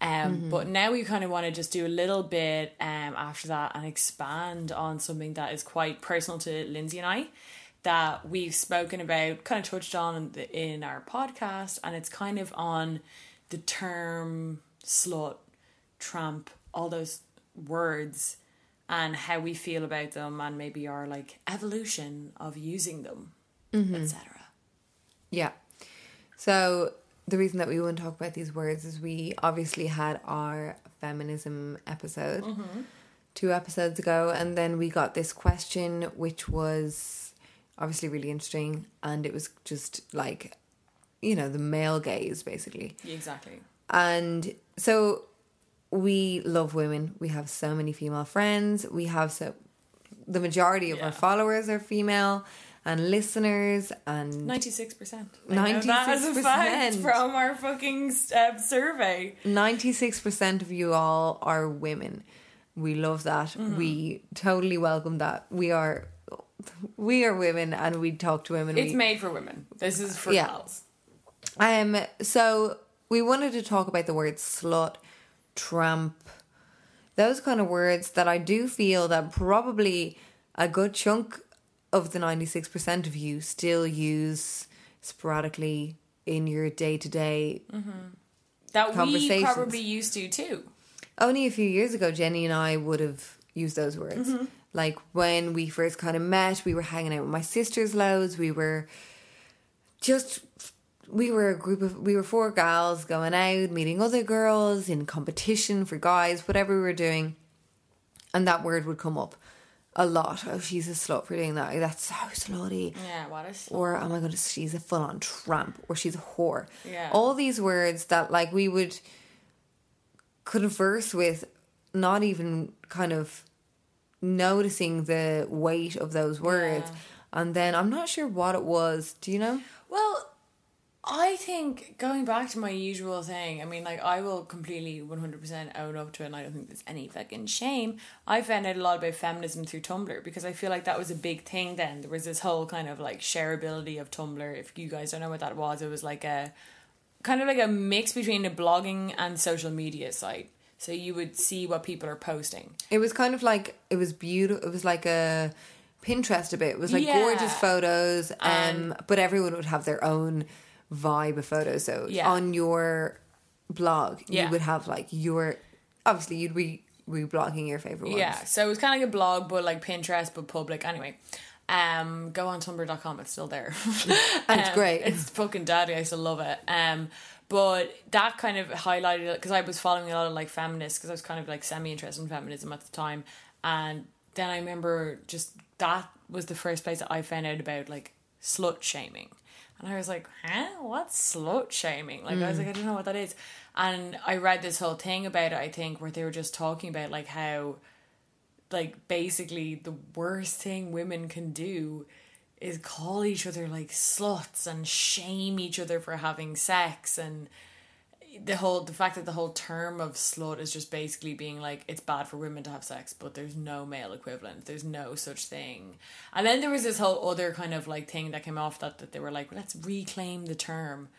Um, mm-hmm. But now we kind of want to just do a little bit um after that and expand on something that is quite personal to Lindsay and I, that we've spoken about, kind of touched on in, the, in our podcast, and it's kind of on the term slut, tramp, all those words, and how we feel about them, and maybe our like evolution of using them, mm-hmm. et cetera. Yeah. So the reason that we wouldn't talk about these words is we obviously had our feminism episode mm-hmm. two episodes ago, and then we got this question, which was obviously really interesting, and it was just like, you know, the male gaze, basically. Exactly. And so we love women. We have so many female friends. We have so... The majority of yeah. our followers are female, and listeners, and... ninety-six percent. ninety-six percent. That is a fact from our fucking uh, survey. ninety-six percent of you all are women. We love that. Mm-hmm. We totally welcome that. We are we are women, and we talk to women. It's we, made for women. This is for yeah. pals. Um, so we wanted to talk about the word slut, tramp, those kind of words that I do feel that probably a good chunk of the ninety-six percent of you still use sporadically in your day-to-day mm-hmm. that we probably used to too. Only a few years ago, Jenny and I would have used those words. Mm-hmm. Like when we first kind of met, we were hanging out with my sisters loads. We were just... We were a group of, we were four gals going out, meeting other girls in competition for guys, whatever we were doing. And that word would come up a lot. Oh, she's a slut for doing that. That's so slutty. Yeah, what a slut. Or, oh my goodness, she's a full-on tramp. Or she's a whore. Yeah. All these words that, like, we would converse with, not even kind of noticing the weight of those words. Yeah. And then, I'm not sure what it was. Do you know? Well... I think, going back to my usual thing, I mean, like, I will completely one hundred percent own up to it, and I don't think there's any fucking shame. I found out a lot about feminism through Tumblr, because I feel like that was a big thing then. There was this whole kind of, like, shareability of Tumblr. If you guys don't know what that was, it was like a, kind of like a mix between a blogging and social media site. So you would see what people are posting. It was kind of like, it was beautiful, it was like a... Pinterest a bit. It was like yeah. gorgeous photos, um, um, but everyone would have their own... vibe of photos. So yeah. on your blog yeah. you would have like your, obviously you'd be reblogging your favourite ones. Yeah, so it was kind of like a blog but like Pinterest but public. Anyway, um, go on tumblr dot com, it's still there. And it's um, great. It's fucking daddy, I still love it. Um, but that kind of highlighted it, because I was following a lot of like feminists, because I was kind of like semi-interested in feminism at the time, and then I remember just that was the first place that I found out about like slut shaming. And I was like, huh? What's slut shaming? Like, mm. I was like, I don't know what that is. And I read this whole thing about it, I think, where they were just talking about, like, how, like, basically the worst thing women can do is call each other, like, sluts and shame each other for having sex. And the whole, the fact that the whole term of slut is just basically being, like, it's bad for women to have sex, but there's no male equivalent. There's no such thing. And then there was this whole other kind of, like, thing that came off that, that they were like, well, let's reclaim the term,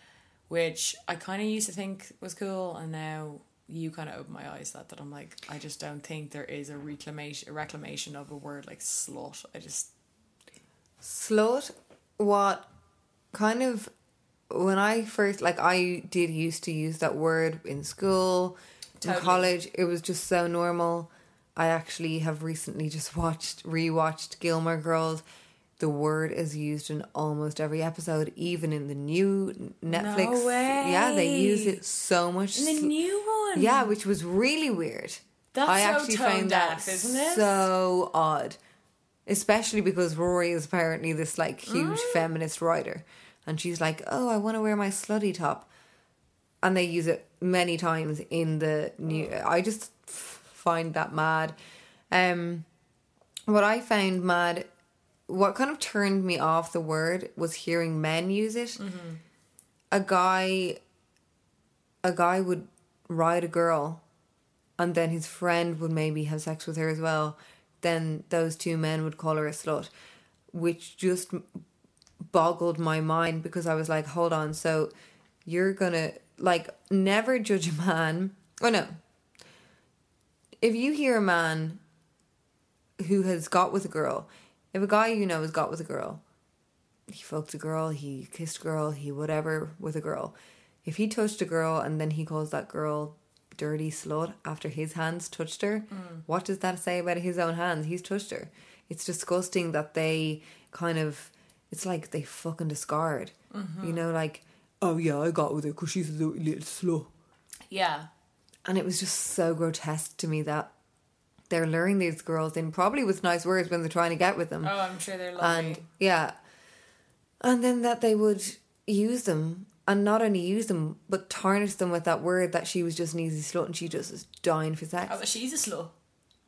which I kind of used to think was cool, and now you kind of opened my eyes to that, that I'm like, I just don't think there is a reclamation, a reclamation of a word like slut. I just... Slut, what kind of... When I first, like, I did used to use that word in school, totally. In college. It was just so normal. I actually have recently just watched, rewatched Gilmore Girls. The word is used in almost every episode, even in the new Netflix. No way. Yeah, they use it so much. In the sl- new one. Yeah, which was really weird. That's I so actually found deaf, that isn't it? So odd, especially because Rory is apparently this like huge mm. feminist writer. And she's like, oh, I want to wear my slutty top. And they use it many times in the new... I just find that mad. Um, what I found mad... What kind of turned me off the word was hearing men use it. Mm-hmm. A guy... A guy would ride a girl. And then his friend would maybe have sex with her as well. Then those two men would call her a slut. Which just... boggled my mind, because I was like, hold on, so you're gonna like never judge a man. Oh no, if you hear a man who has got with a girl, if a guy you know has got with a girl, he fucked a girl, he kissed a girl, he whatever with a girl, if he touched a girl and then he calls that girl dirty slut after his hands touched her, mm. what does that say about his own hands? He's touched her. It's disgusting that they kind of... It's like they fucking discard. Mm-hmm. You know, like, oh yeah, I got with her because she's a little slut. Yeah. And it was just so grotesque to me that they're luring these girls in, probably with nice words when they're trying to get with them. Oh, I'm sure they're lovely. And, yeah. And then that they would use them, and not only use them, but tarnish them with that word that she was just an easy slut and she just was dying for sex. Oh, but she's a slut.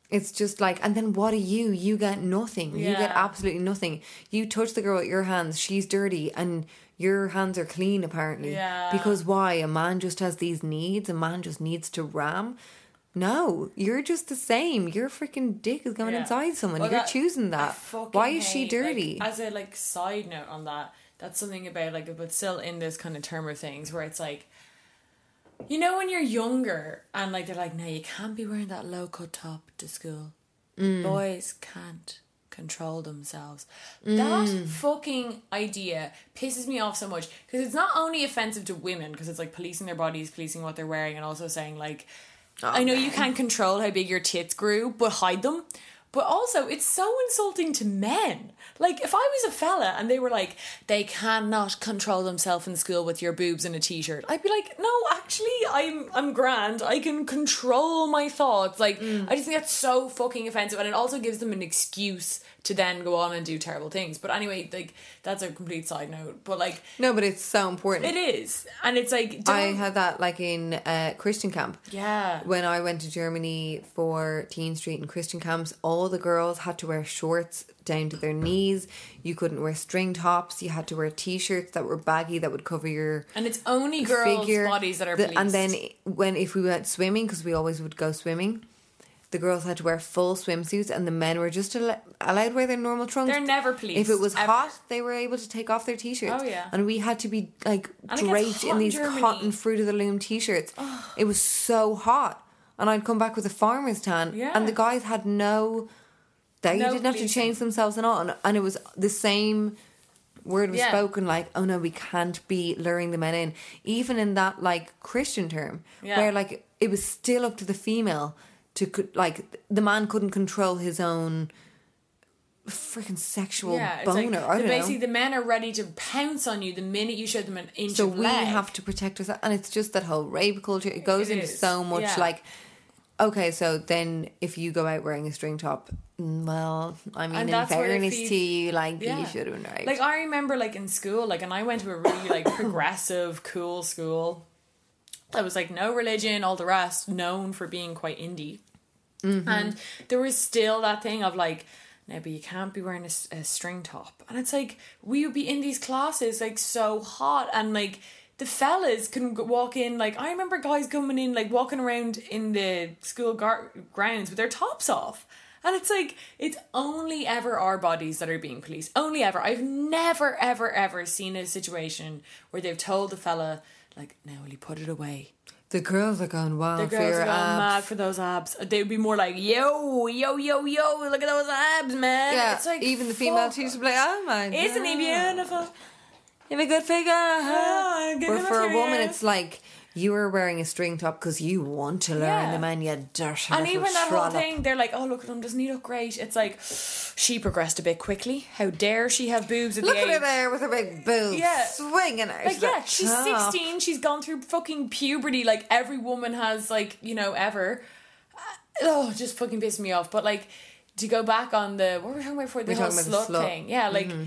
It's just like, and then what are you? You get nothing. Yeah. You get absolutely nothing. You touch the girl with your hands, she's dirty, and your hands are clean, apparently. Yeah. Because why? A man just has these needs. A man just needs to ram. No, you're just the same. Your freaking dick is going yeah. inside someone. Well, you're that, choosing that. Why is hate, she dirty? Like, as a like side note on that, that's something about like, but still in this kind of term of things where it's like, you know, when you're younger and like they're like, no, you can't be wearing that low cut top to school. Mm. Boys can't control themselves. Mm. That fucking idea pisses me off so much because it's not only offensive to women because it's like policing their bodies, policing what they're wearing, and also saying like, oh, I know man. You can't control how big your tits grew, but hide them. But also, it's so insulting to men. Like, if I was a fella and they were like, they cannot control themselves in school with your boobs in a t-shirt, I'd be like, no, actually, I'm I'm grand. I can control my thoughts. Like, mm. I just think that's so fucking offensive. And it also gives them an excuse to then go on and do terrible things. But anyway, like, that's a complete side note. But like... No, but it's so important. It is. And it's like... Don't... I had that, like, in uh, Christian camp. Yeah. When I went to Germany for Teen Street and Christian camps, all the girls had to wear shorts down to their knees. You couldn't wear string tops. You had to wear t-shirts that were baggy that would cover your and it's only girls' figure. Bodies that are policed. And then when if we went swimming, because we always would go swimming, the girls had to wear full swimsuits and the men were just al- allowed to wear their normal trunks. They're never policed. If it was ever. Hot, they were able to take off their t-shirts. Oh, yeah. And we had to be like and draped in these Germany. Cotton Fruit of the Loom t-shirts. Oh. It was so hot. And I'd come back with a farmer's tan. Yeah. And the guys had no... They no didn't have policing. To change themselves at all. And, and it was the same word was yeah. spoken like, oh no, we can't be luring the men in. Even in that like Christian term. Yeah. Where like it was still up to the female to... Like the man couldn't control his own... freaking sexual yeah, boner like, I don't basically know. The men are ready to pounce on you the minute you show them an inch so of leg. So we have to protect ourselves, and it's just that whole rape culture it goes it into is. So much yeah. like okay so then if you go out wearing a string top well I mean in fairness feeds, to you like yeah. you should have been raped. Like I remember like in school like and I went to a really like progressive cool school that was like no religion all the rest known for being quite indie mm-hmm. and there was still that thing of like no, but you can't be wearing a, a string top. And it's like, we would be in these classes, like, so hot. And, like, the fellas couldn't walk in. Like, I remember guys coming in, like, walking around in the school gar- grounds with their tops off. And it's like, it's only ever our bodies that are being policed. Only ever. I've never, ever, ever seen a situation where they've told the fella, like, no, will you put it away? The girls are going wild the girls for your are going abs. Mad for those abs. They'd be more like, yo, yo, yo, yo, look at those abs, man. Yeah, it's like, even the female teachers would be like, oh my isn't God. Isn't he beautiful? You have a good figure. Oh, but for a woman, it's like, you are wearing a string top because you want to learn yeah. the man, you dirty and even that trollop. Whole thing, they're like, oh, look at him, doesn't he look great? It's like, she progressed a bit quickly. How dare she have boobs at look the age. Look at her there with her big boobs yeah. swinging out. Like, yeah, she's top. sixteen, she's gone through fucking puberty like every woman has, like, you know, ever. Oh, it just fucking pissed me off. But, like, to go back on the, what were we talking about before? The we're whole slut, slut thing. Yeah, like, mm-hmm.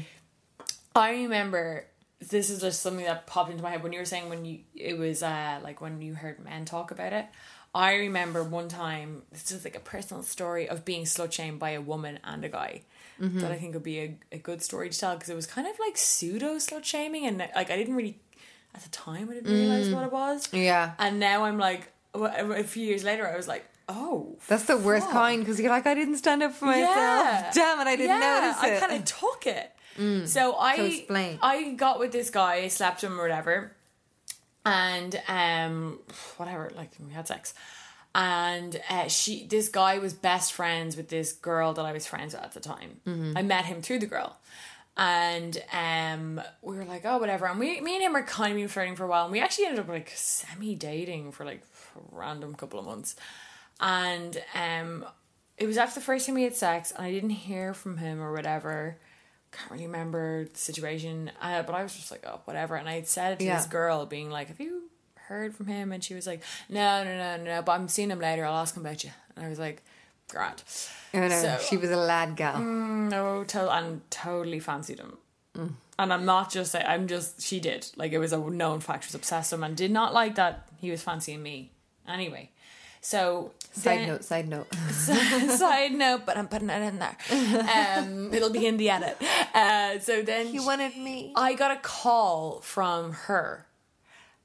I remember... This is just something that popped into my head when you were saying when you it was uh like when you heard men talk about it. I remember one time this is like a personal story of being slut shamed by a woman and a guy mm-hmm. that I think would be a, a good story to tell because it was kind of like pseudo slut shaming and like I didn't really at the time I didn't realize mm. what it was. Yeah, and now I'm like a few years later I was like. Oh, that's the fuck. Worst kind because you're like I didn't stand up for myself. Yeah. Damn it, I didn't yeah, notice it. I kind of took it. Mm. So I, so I got with this guy, slapped him or whatever, and um, whatever. Like we had sex, and uh, she, this guy was best friends with this girl that I was friends with at the time. Mm-hmm. I met him through the girl. And um, we were like, oh, whatever. And we, me and him were kind of been flirting for a while, and we actually ended up like semi dating for like a random couple of months. And um, it was after the first time we had sex and I didn't hear from him or whatever can't really remember the situation, uh, but I was just like, oh, whatever. And I had said it to yeah. this girl, being like, have you heard from him? And she was like, no, no, no, no, no, but I'm seeing him later. I'll ask him about you. And I was like, grand. Oh, no, so, she was a lad gal. Mm, no, to- and totally fancied him. Mm. And I'm not just saying, I'm just, she did. Like, it was a known fact. She was obsessed with him and did not like that he was fancying me. Anyway, so... Side then, note, side note. Side note, but I'm putting it in there. Um, it'll be in the edit. Uh, so then... He wanted me. I got a call from her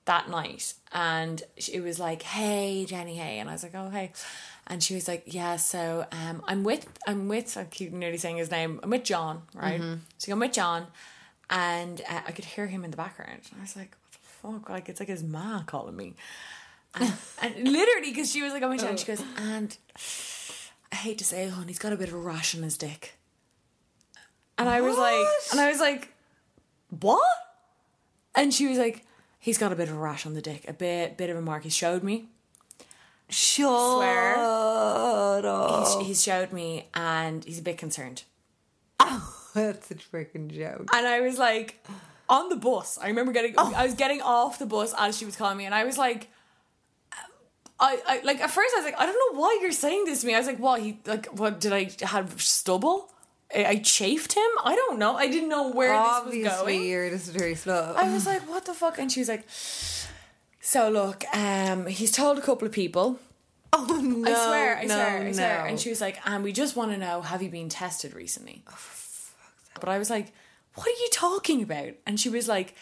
that night. And it was like, hey, Jenny, hey. And I was like, oh, hey. And she was like, yeah, so um, I'm with, I'm with, I keep nearly saying his name. I'm with John, right? Mm-hmm. So I'm with John. And uh, I could hear him in the background. And I was like, what the fuck? Like, it's like his ma calling me. And, and literally, because she was like, oh my God, and she goes, and I hate to say it, hon, he's got a bit of a rash on his dick. And what? I was like, and I was like, what? And she was like, he's got a bit of a rash on the dick, a bit, bit of a mark. He showed me. Shut Swear. up. He, he showed me, and he's a bit concerned. Oh. That's a freaking joke. And I was like, on the bus. I remember getting, oh. I was getting off the bus as she was calling me, and I was like, I, I, like at first I was like, I don't know why you're saying this to me. I was like, what? He, like, what did I have stubble? I, I chafed him. I don't know. I didn't know where Obviously, this was going. Obviously, you're just very slow. I was like, what the fuck? And she was like, so look, um, he's told a couple of people. Oh no! I swear, I no, swear, I no. swear. And she was like, and we just want to know, have you been tested recently? Oh, but I was like, what are you talking about? And she was like,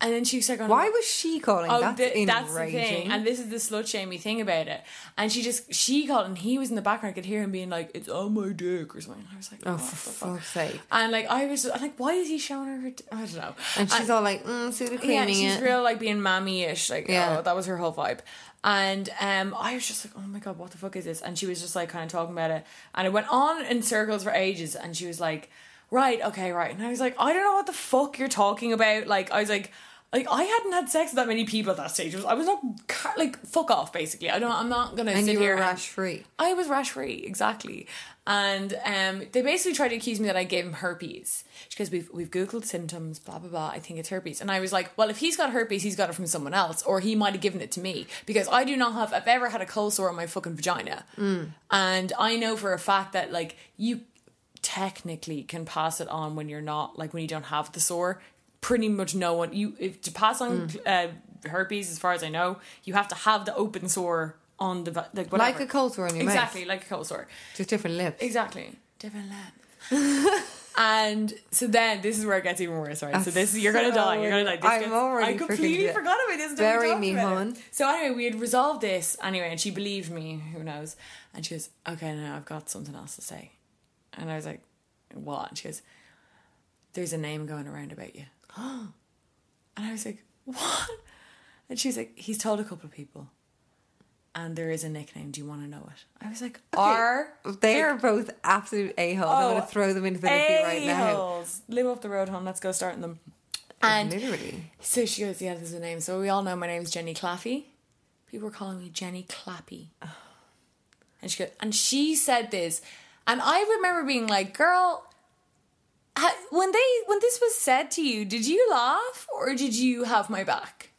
and then she was like, why was she calling? Oh, that's the, that's the thing. And this is the slut shamey thing about it. And she just, she called, and he was in the background. I could hear him being like, it's on my dick or something. And I was like, oh, oh for fuck's sake. And like, I was just, I'm like, why is he showing her her dick? I don't know. And she's and, all like, mm, so they're cleaning it. Yeah, she's it. real like being mammy-ish. Like, yeah. oh, that was her whole vibe. And um, I was just like, oh my God, what the fuck is this? And she was just like kind of talking about it. And it went on in circles for ages. And she was like, right, okay, right. And I was like, I don't know what the fuck you're talking about. Like, I was like, like I hadn't had sex with that many people at that stage. I was not, like, fuck off, basically. I don't, I'm not going to sit here. And you were rash-free. I was rash-free, exactly. And um, they basically tried to accuse me that I gave him herpes. Because we've, we've Googled symptoms, blah, blah, blah. I think it's herpes. And I was like, well, if he's got herpes, he's got it from someone else. Or he might have given it to me. Because I do not have, I've ever had a cold sore on my fucking vagina. Mm. And I know for a fact that, like, you... technically can pass it on when you're not, like, when you don't have the sore. Pretty much no one, you, if to pass on mm. uh, herpes, as far as I know, you have to have the open sore on the, like, whatever. Like a cold sore on your exactly, mouth. Exactly, like a cold sore. Just different lips. Exactly. Different lips. And so then, this is where it gets even worse, right? So this is, you're so gonna die, you're gonna die. This I'm gets, already I completely forgot about this. Bury me, hon. So anyway, we had resolved this, anyway, and she believed me, who knows. And she goes, okay, no, I've got something else to say. And I was like, what? And she goes, there's a name going around about you. And I was like, what? And she was like, he's told a couple of people. And there is a nickname. Do you want to know it? I was like, okay, are... They like, are both absolute a-holes. Oh, I'm going to throw them into therapy right now. A-holes. Live up the road, hon. Let's go starting them. And literally. So she goes, yeah, there's a name. So we all know my name's Jenny Claffy. People were calling me Jenny Clappy. Oh. And she goes, and she said this... And I remember being like, girl, when they when this was said to you, did you laugh or did you have my back?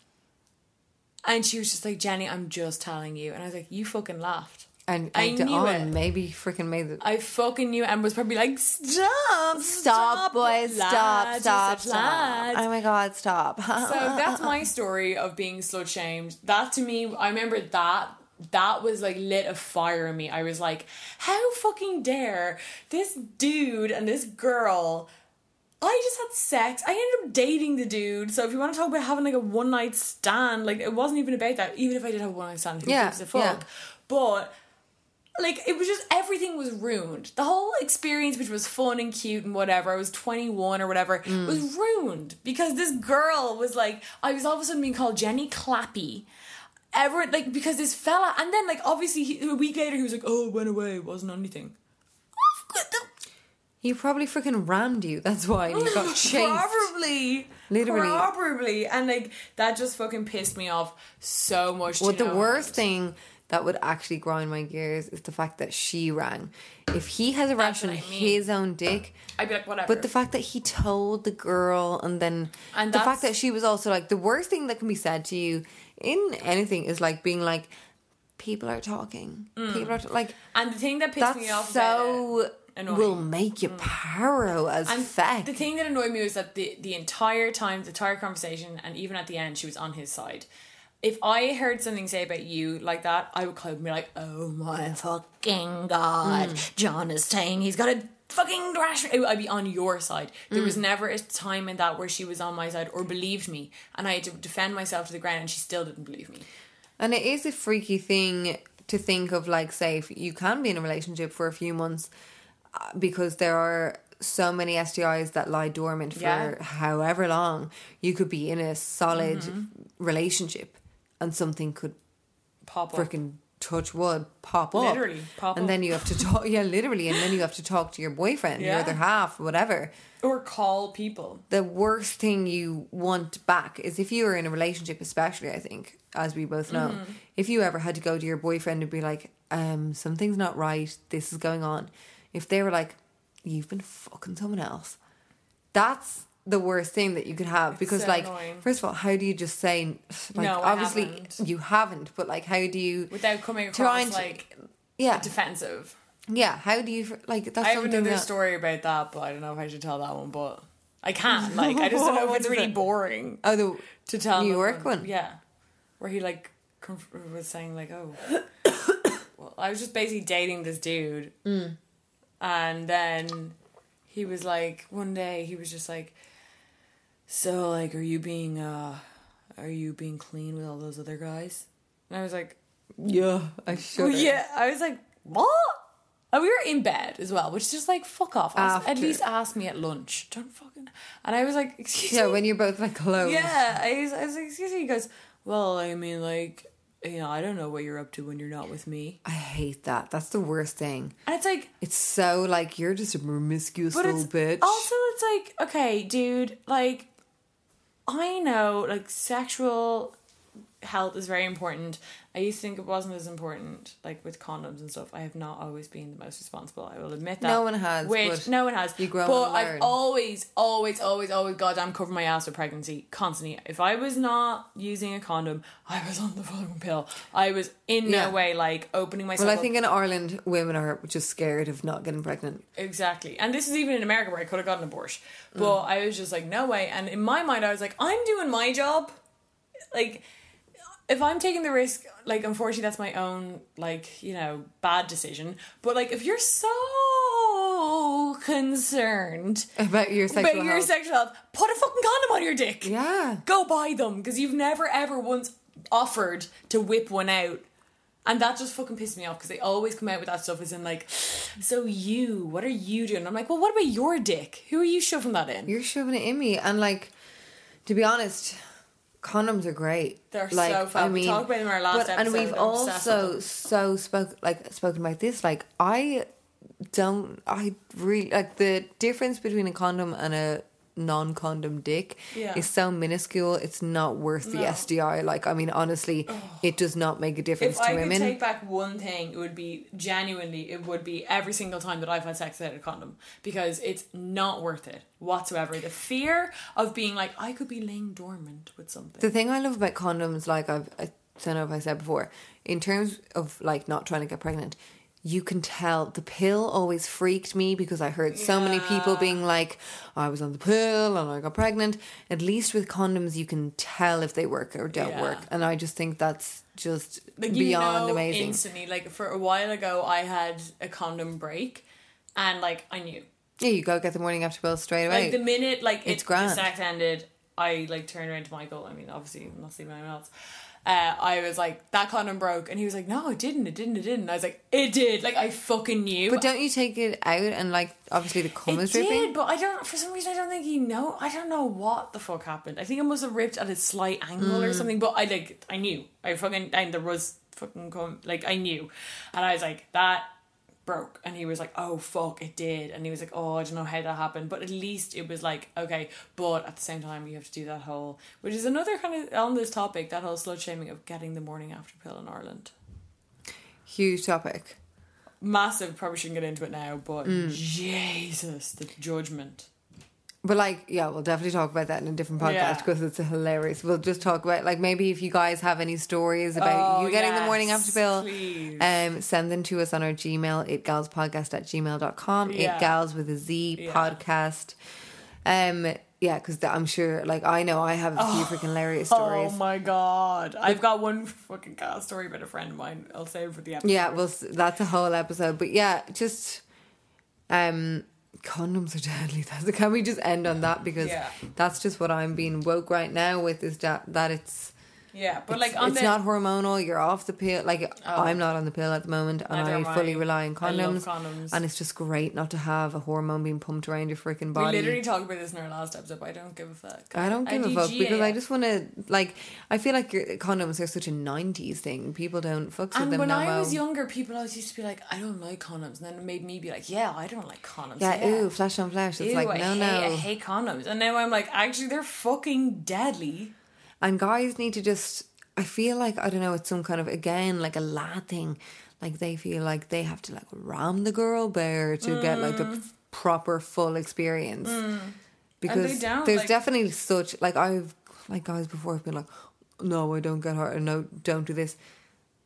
And she was just like, Jenny, I'm just telling you. And I was like, you fucking laughed. And I knew on, it. Maybe freaking made it. I fucking knew and was probably like, stop. Stop, stop boys. Lad, stop, stop, stop. Oh my God, stop. So that's my story of being slut shamed. That to me, I remember that. That was like lit a fire in me. I was like, how fucking dare this dude and this girl. I just had sex. I ended up dating the dude. So if you want to talk about having like a one night stand, like it wasn't even about that. Even if I did have a one night stand, who yeah, gives a fuck? Yeah. But like it was just, everything was ruined. The whole experience, which was fun and cute and whatever, I was twenty-one or whatever, mm. was ruined because this girl was like, I was all of a sudden being called Jenny Clappy. Everyone, like, because this fella, and then, like, obviously, he, a week later, he was like, oh, it went away, it wasn't anything. He probably freaking rammed you, that's why, and you got chased. Probably. Literally. Probably. And, like, that just fucking pissed me off so much. Well, the worst thing that would actually grind my gears is the fact that she rang. If he has a rash on I mean. his own dick, I'd be like, whatever. But the fact that he told the girl, and then and the fact that she was also like, the worst thing that can be said to you in anything is like being like, people are talking. Mm. People are t- like, and the thing that pissed me off so about it, annoying. Will make you mm. paro as and feck. The thing that annoyed me was that the the entire time, the entire conversation, and even at the end, she was on his side. If I heard something say about you like that, I would kind of be like, oh my fucking god, mm. John is saying he's got a fucking rash. I'd be on your side. There mm. was never a time in that where she was on my side or believed me, and I had to defend myself to the ground, and she still didn't believe me. And it is a freaky thing to think of, like, say, if you can be in a relationship for a few months because there are so many S T Is that lie dormant for yeah. however long. You could be in a solid mm-hmm. relationship and something could pop up. Freaking touch wood, pop literally, up. Literally, pop and up. And then you have to talk, yeah, literally, and then you have to talk to your boyfriend, yeah. your other half, whatever. Or call people. The worst thing you want back is if you were in a relationship, especially, I think, as we both know, mm. if you ever had to go to your boyfriend and be like, um, something's not right, this is going on. If they were like, you've been fucking someone else, that's the worst thing that you could have. It's because, so like, annoying. First of all, how do you just say, like, no, obviously haven't. You haven't, but, like, how do you, without coming across, like, yeah. defensive? Yeah, how do you, like, that's I have another that, story about that, but I don't know if I should tell that one, but I can't. Like, I just don't know if it's really boring oh, the to tell New York one. one. Yeah. Where he, like, conf- was saying, like, oh, well, I was just basically dating this dude. Mm. And then he was like, one day he was just like, so, like, are you being, uh, are you being clean with all those other guys? And I was like, yeah, I should. Yeah, I was like, what? And we were in bed as well, which is just like, fuck off. Ask, at least ask me at lunch. Don't fucking. And I was like, excuse yeah, me. Yeah, when you're both like alone. Yeah, I was, I was like, excuse me. He goes, well, I mean, like, you know, I don't know what you're up to when you're not with me. I hate that. That's the worst thing. And it's like, it's so like, you're just a promiscuous little bitch. Also, it's like, okay, dude, like, I know, like, sexual health is very important. I used to think it wasn't as important, like, with condoms and stuff. I have not always been the most responsible. I will admit that. No one has. Which, no one has. You grow but and learn. I've always, always, always, always goddamn covered my ass with pregnancy constantly. If I was not using a condom, I was on the fucking pill. I was in yeah. no way, like, opening myself Well, I think up. In Ireland, women are just scared of not getting pregnant. Exactly. And this is even in America where I could have gotten an abortion. But mm. I was just like, no way. And in my mind, I was like, I'm doing my job. Like, if I'm taking the risk, like, unfortunately, that's my own, like, you know, bad decision. But, like, if you're so concerned about your sexual about your health. sexual health, put a fucking condom on your dick. Yeah. Go buy them, because you've never, ever once offered to whip one out. And that just fucking pissed me off, because they always come out with that stuff as in, like, so you, what are you doing? And I'm like, well, what about your dick? Who are you shoving that in? You're shoving it in me. And, like, to be honest, condoms are great. They're like, so fun. I mean, we talked about them in our last but, episode. And we've I'm also so spoke, like, spoken about this. Like, I don't, I really, like, the difference between a condom and a non-condom dick yeah. is so minuscule. It's not worth no. the S D I. Like, I mean, honestly, Ugh. it does not make a difference if to I women. If I could take back one thing, it would be, genuinely, it would be every single time that I've had sex without a condom. Because it's not worth it whatsoever. The fear of being like, I could be laying dormant with something. The thing I love about condoms, like I've, I don't know if I said before, in terms of like not trying to get pregnant, you can tell the pill always freaked me, because I heard so yeah. many people being like, I was on the pill and I got pregnant. At least with condoms, you can tell if they work or don't yeah. work. And I just think that's just like, beyond you know, amazing. Instantly, like for a while ago, I had a condom break and like I knew. Yeah, you go get the morning after pill straight away. Like the minute like it's it, grand. The sex ended, I like turned around to Michael. I mean, obviously, I'm not seeing anyone else. Uh, I was like, that condom broke. And he was like, no, it didn't, it didn't, it didn't. I was like, it did. Like, I fucking knew. But don't you take it out and, like, obviously the cum is dripping? It did, but I don't, for some reason, I don't think he know. I don't know what the fuck happened. I think it must have ripped at a slight angle mm. or something. But I, like, I knew. I fucking, and there was fucking cum. Like, I knew. And I was like, that broke. And he was like, oh, fuck, it did. And he was like, oh, I don't know how that happened. But at least it was like, okay. But at the same time, you have to do that whole, which is another kind of, on this topic, that whole slut shaming of getting the morning after pill in Ireland. Huge topic. Massive. Probably shouldn't get into it now, but mm. Jesus, the judgment. But, like, yeah, we'll definitely talk about that in a different podcast because yeah. it's hilarious. We'll just talk about, like, maybe if you guys have any stories about oh, you getting yes, the morning after pill, please. um, send them to us on our Gmail, it gals podcast at gmail dot com, yeah. itgals with a Z, yeah. podcast. Um, yeah, because I'm sure, like, I know I have a few oh, freaking hilarious stories. Oh, my God. But I've got one fucking gal story about a friend of mine. I'll save it for the episode. Yeah, well, that's a whole episode. But, yeah, just... um. Condoms are deadly. That's, can we just end on that? Because yeah. that's just what I'm being woke right now with, is that, that it's yeah, but it's, like on it's the, not hormonal. You're off the pill. Like oh, I'm not on the pill at the moment, and I, I fully rely on condoms, condoms. And it's just great not to have a hormone being pumped around your freaking body. We literally talked about this in our last episode. But I don't give a fuck. I don't give I a fuck because I just want to. Like I feel like your condoms are such a nineties thing. People don't fuck with and them. And when now. I was younger, people always used to be like, I don't like condoms, and then it made me be like, yeah, I don't like condoms. Yeah, yeah. Ooh, flesh on flesh. It's ew, like no, I hate, no, I hate condoms. And now I'm like, actually, they're fucking deadly. And guys need to just, I feel like, I don't know, it's some kind of, again, like a lad thing. Like they feel like they have to like ram the girl bear to mm. get like the proper full experience. Mm. Because there's like, definitely such, like I've, like guys before have been like, no, I don't get hurt, or no, don't do this.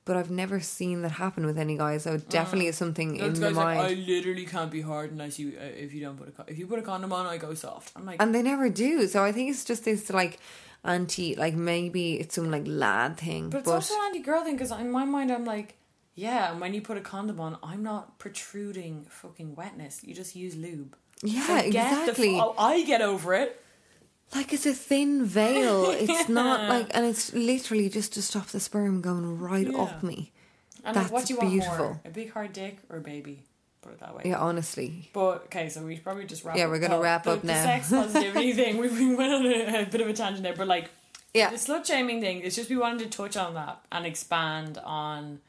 But I've never seen that happen with any guys. So it definitely uh, is something in the mind. Like, I literally can't be hard unless you, uh, if you don't put a, con- if you put a condom on, I go soft. I'm like. And they never do. So I think it's just this like, anti, like maybe it's some like lad thing, but it's but also an anti-girl thing, because in my mind I'm like, yeah, when you put a condom on, I'm not protruding fucking wetness, you just use lube. Yeah, so exactly. F- oh, I get over it. Like it's a thin veil. It's not like, and it's literally just to stop the sperm going right yeah. up me. And that's like, what do you want beautiful. More, a big hard dick or a baby? Put it that way. Yeah, honestly. But okay, so we should probably just wrap yeah, up. Yeah, we're going to wrap the, up now. The sex positivity thing, we've been on a, a bit of a tangent there, but like, yeah. the slut shaming thing, it's just we wanted to touch on that and expand on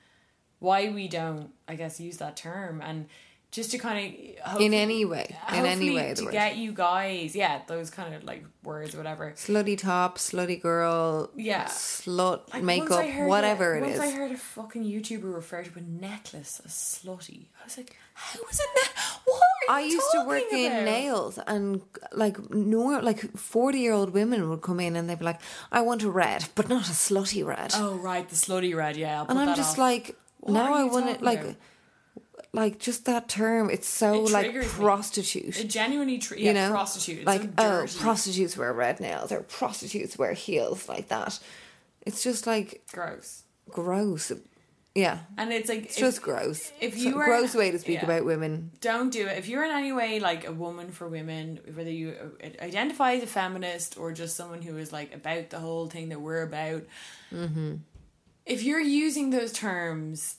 why we don't, I guess, use that term, and just to kind of in any way, in any way, to get you guys, yeah, those kind of like words, whatever, slutty top, slutty girl, yeah, slut like makeup, whatever it, it is. Once I heard a fucking YouTuber refer to a necklace as slutty, I was like, how is it? Ne- what are you I used to work about? In nails, and like no, like forty-year-old women would come in and they'd be like, I want a red, but not a slutty red. Oh right, the slutty red, yeah. I'll put and I'm that just off. Like, what now I want it like. About? Like, just that term, it's so, it like, prostitute. Me. It genuinely, tr- yeah, you know? Prostitute. It's like, so oh, prostitutes wear red nails, or prostitutes wear heels, like that. It's just, like... Gross. Gross. Yeah. And it's, like... It's if, just gross. If you it's a gross way to speak yeah. about women. Don't do it. If you're in any way, like, a woman for women, whether you identify as a feminist or just someone who is, like, about the whole thing that we're about, mm-hmm. if you're using those terms,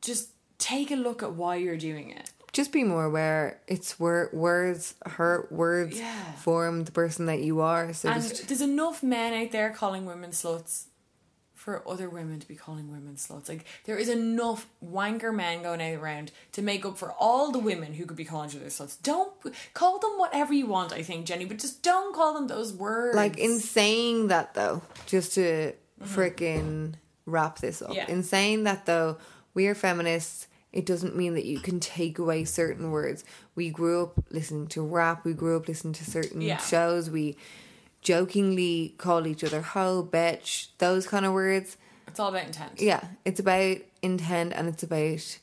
just... take a look at why you're doing it. Just be more aware. It's wor- words hurt. Words yeah. form the person that you are. So and just... there's enough men out there calling women sluts for other women to be calling women sluts. Like, there is enough wanker men going out around to make up for all the women who could be calling each other sluts. Don't call them whatever you want, I think, Jenny, but just don't call them those words. Like, in saying that, though, just to mm-hmm. freaking wrap this up. Yeah. In saying that, though, we are feminists. It doesn't mean that you can take away certain words. We grew up listening to rap. We grew up listening to certain yeah. shows. We jokingly call each other hoe, bitch, those kind of words. It's all about intent. Yeah. It's about intent, and it's about,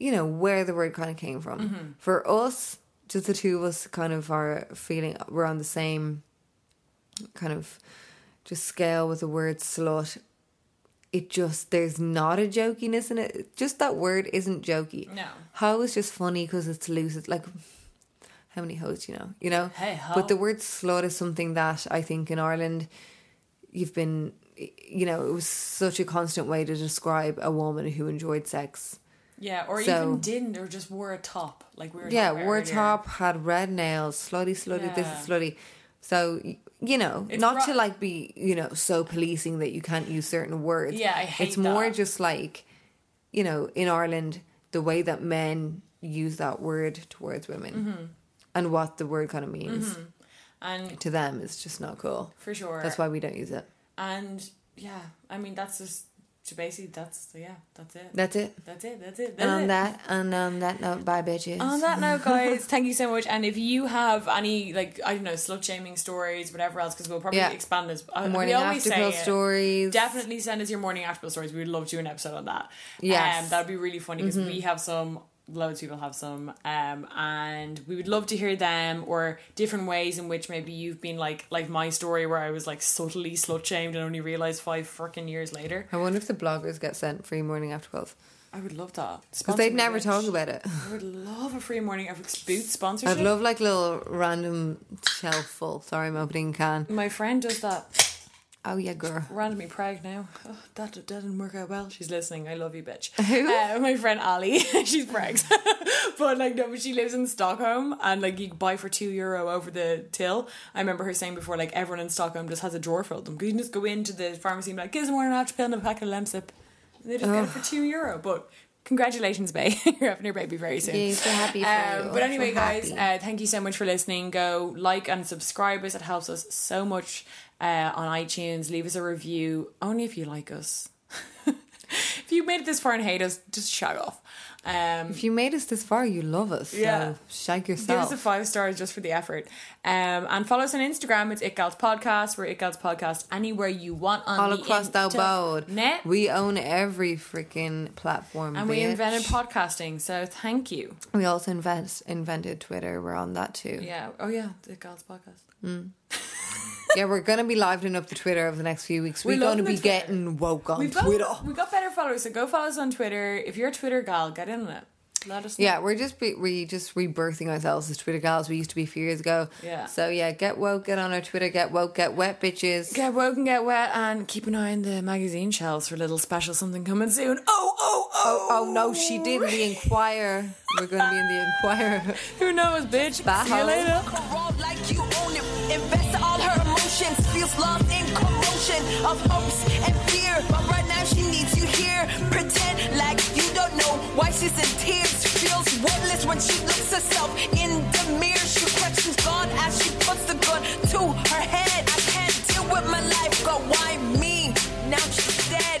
you know, where the word kind of came from. Mm-hmm. For us, just the two of us kind of are feeling we're on the same kind of just scale with the word slut. It just, there's not a jokiness in it. Just that word isn't jokey. No. Hoe is just funny because it's loose. It's like, how many hoes do you know? You know? Hey, hoe. But the word slut is something that I think in Ireland, you've been, you know, it was such a constant way to describe a woman who enjoyed sex. Yeah, or so, even didn't, or just wore a top. Like we were yeah, wore a top, had red nails, slutty, slutty, yeah. this is slutty. So... You know, it's not ro- to like be, you know, so policing that you can't use certain words. Yeah, I hate that. It's more that. Just like, you know, in Ireland, the way that men use that word towards women mm-hmm. and what the word kind of means mm-hmm. and to them is just not cool. For sure. That's why we don't use it. And yeah, I mean, that's just So basically, that's, yeah, that's it. That's it. That's it, that's it, that's and on it. that, and on that note, bye bitches. On that note, guys, thank you so much. And if you have any, like, I don't know, slut-shaming stories, whatever else, because we'll probably yeah. expand this. Morning after pill stories. Definitely send us your morning after pill stories. We would love to do an episode on that. Yes. Um, that would be really funny, because mm-hmm. we have some... loads of people have some um, and we would love to hear them, or different ways in which maybe you've been like like my story where I was like subtly slut shamed and only realised five freaking years later. I wonder if the bloggers get sent free morning after pills. I would love that, because they'd never bitch. talk about it. I would love a free morning after boot sponsorship. I'd love like little random shelf full. Sorry, I'm opening can. My friend does that. Oh yeah, girl. Randomly preg now. Oh, that, that didn't work out well. She's listening. I love you, bitch. Who? Uh, my friend Ali. She's pregs. But like no, but she lives in Stockholm, and like you buy for two euro over the till. I remember her saying before, like everyone in Stockholm just has a drawer full of them. You can just go into the pharmacy and be like, give us a morning after pill and a pack of Lemsip. They just oh. get it for two euro. But congratulations, babe. You're having your baby very soon. Yeah, so happy for um, you. But anyway, so guys, uh, thank you so much for listening. Go like and subscribe us. It helps us so much. Uh, on iTunes, leave us a review, only if you like us. If you made it this far and hate us, just shag off. Um, if you made us this far, you love us. Yeah, so shag yourself. Give us a five stars just for the effort. Um, and follow us on Instagram. It's It Gals Podcast. We're It Gals Podcast anywhere you want on all the across inter- the board. Net. We own every freaking platform, and bitch. we invented podcasting. So thank you. We also invent invented Twitter. We're on that too. Yeah. Oh yeah, It Gals Podcast. Mm. Yeah, we're going to be livening up the Twitter over the next few weeks. We're, we're going to be Twitter. getting woke on We've got, Twitter. We've got better followers, so go follow us on Twitter. If you're a Twitter gal, get in on it. Let us know. Yeah, we're just be, we just rebirthing ourselves as Twitter gals. We used to be a few years ago. Yeah. So, yeah, get woke, get on our Twitter, get woke, get wet, bitches. Get woke and get wet, and keep an eye on the magazine shelves for a little special something coming soon. Oh, oh, oh. Oh, oh no, she did. The Inquirer. We're going to be in the Inquirer. Who knows, bitch? Bye. See you later. Feels lost in commotion of hopes and fear, but right now she needs you here. Pretend like you don't know why she's in tears. Feels worthless when she looks herself in the mirror. She questions God as she puts the gun to her head. I can't deal with my life, God, why me? Now she's dead.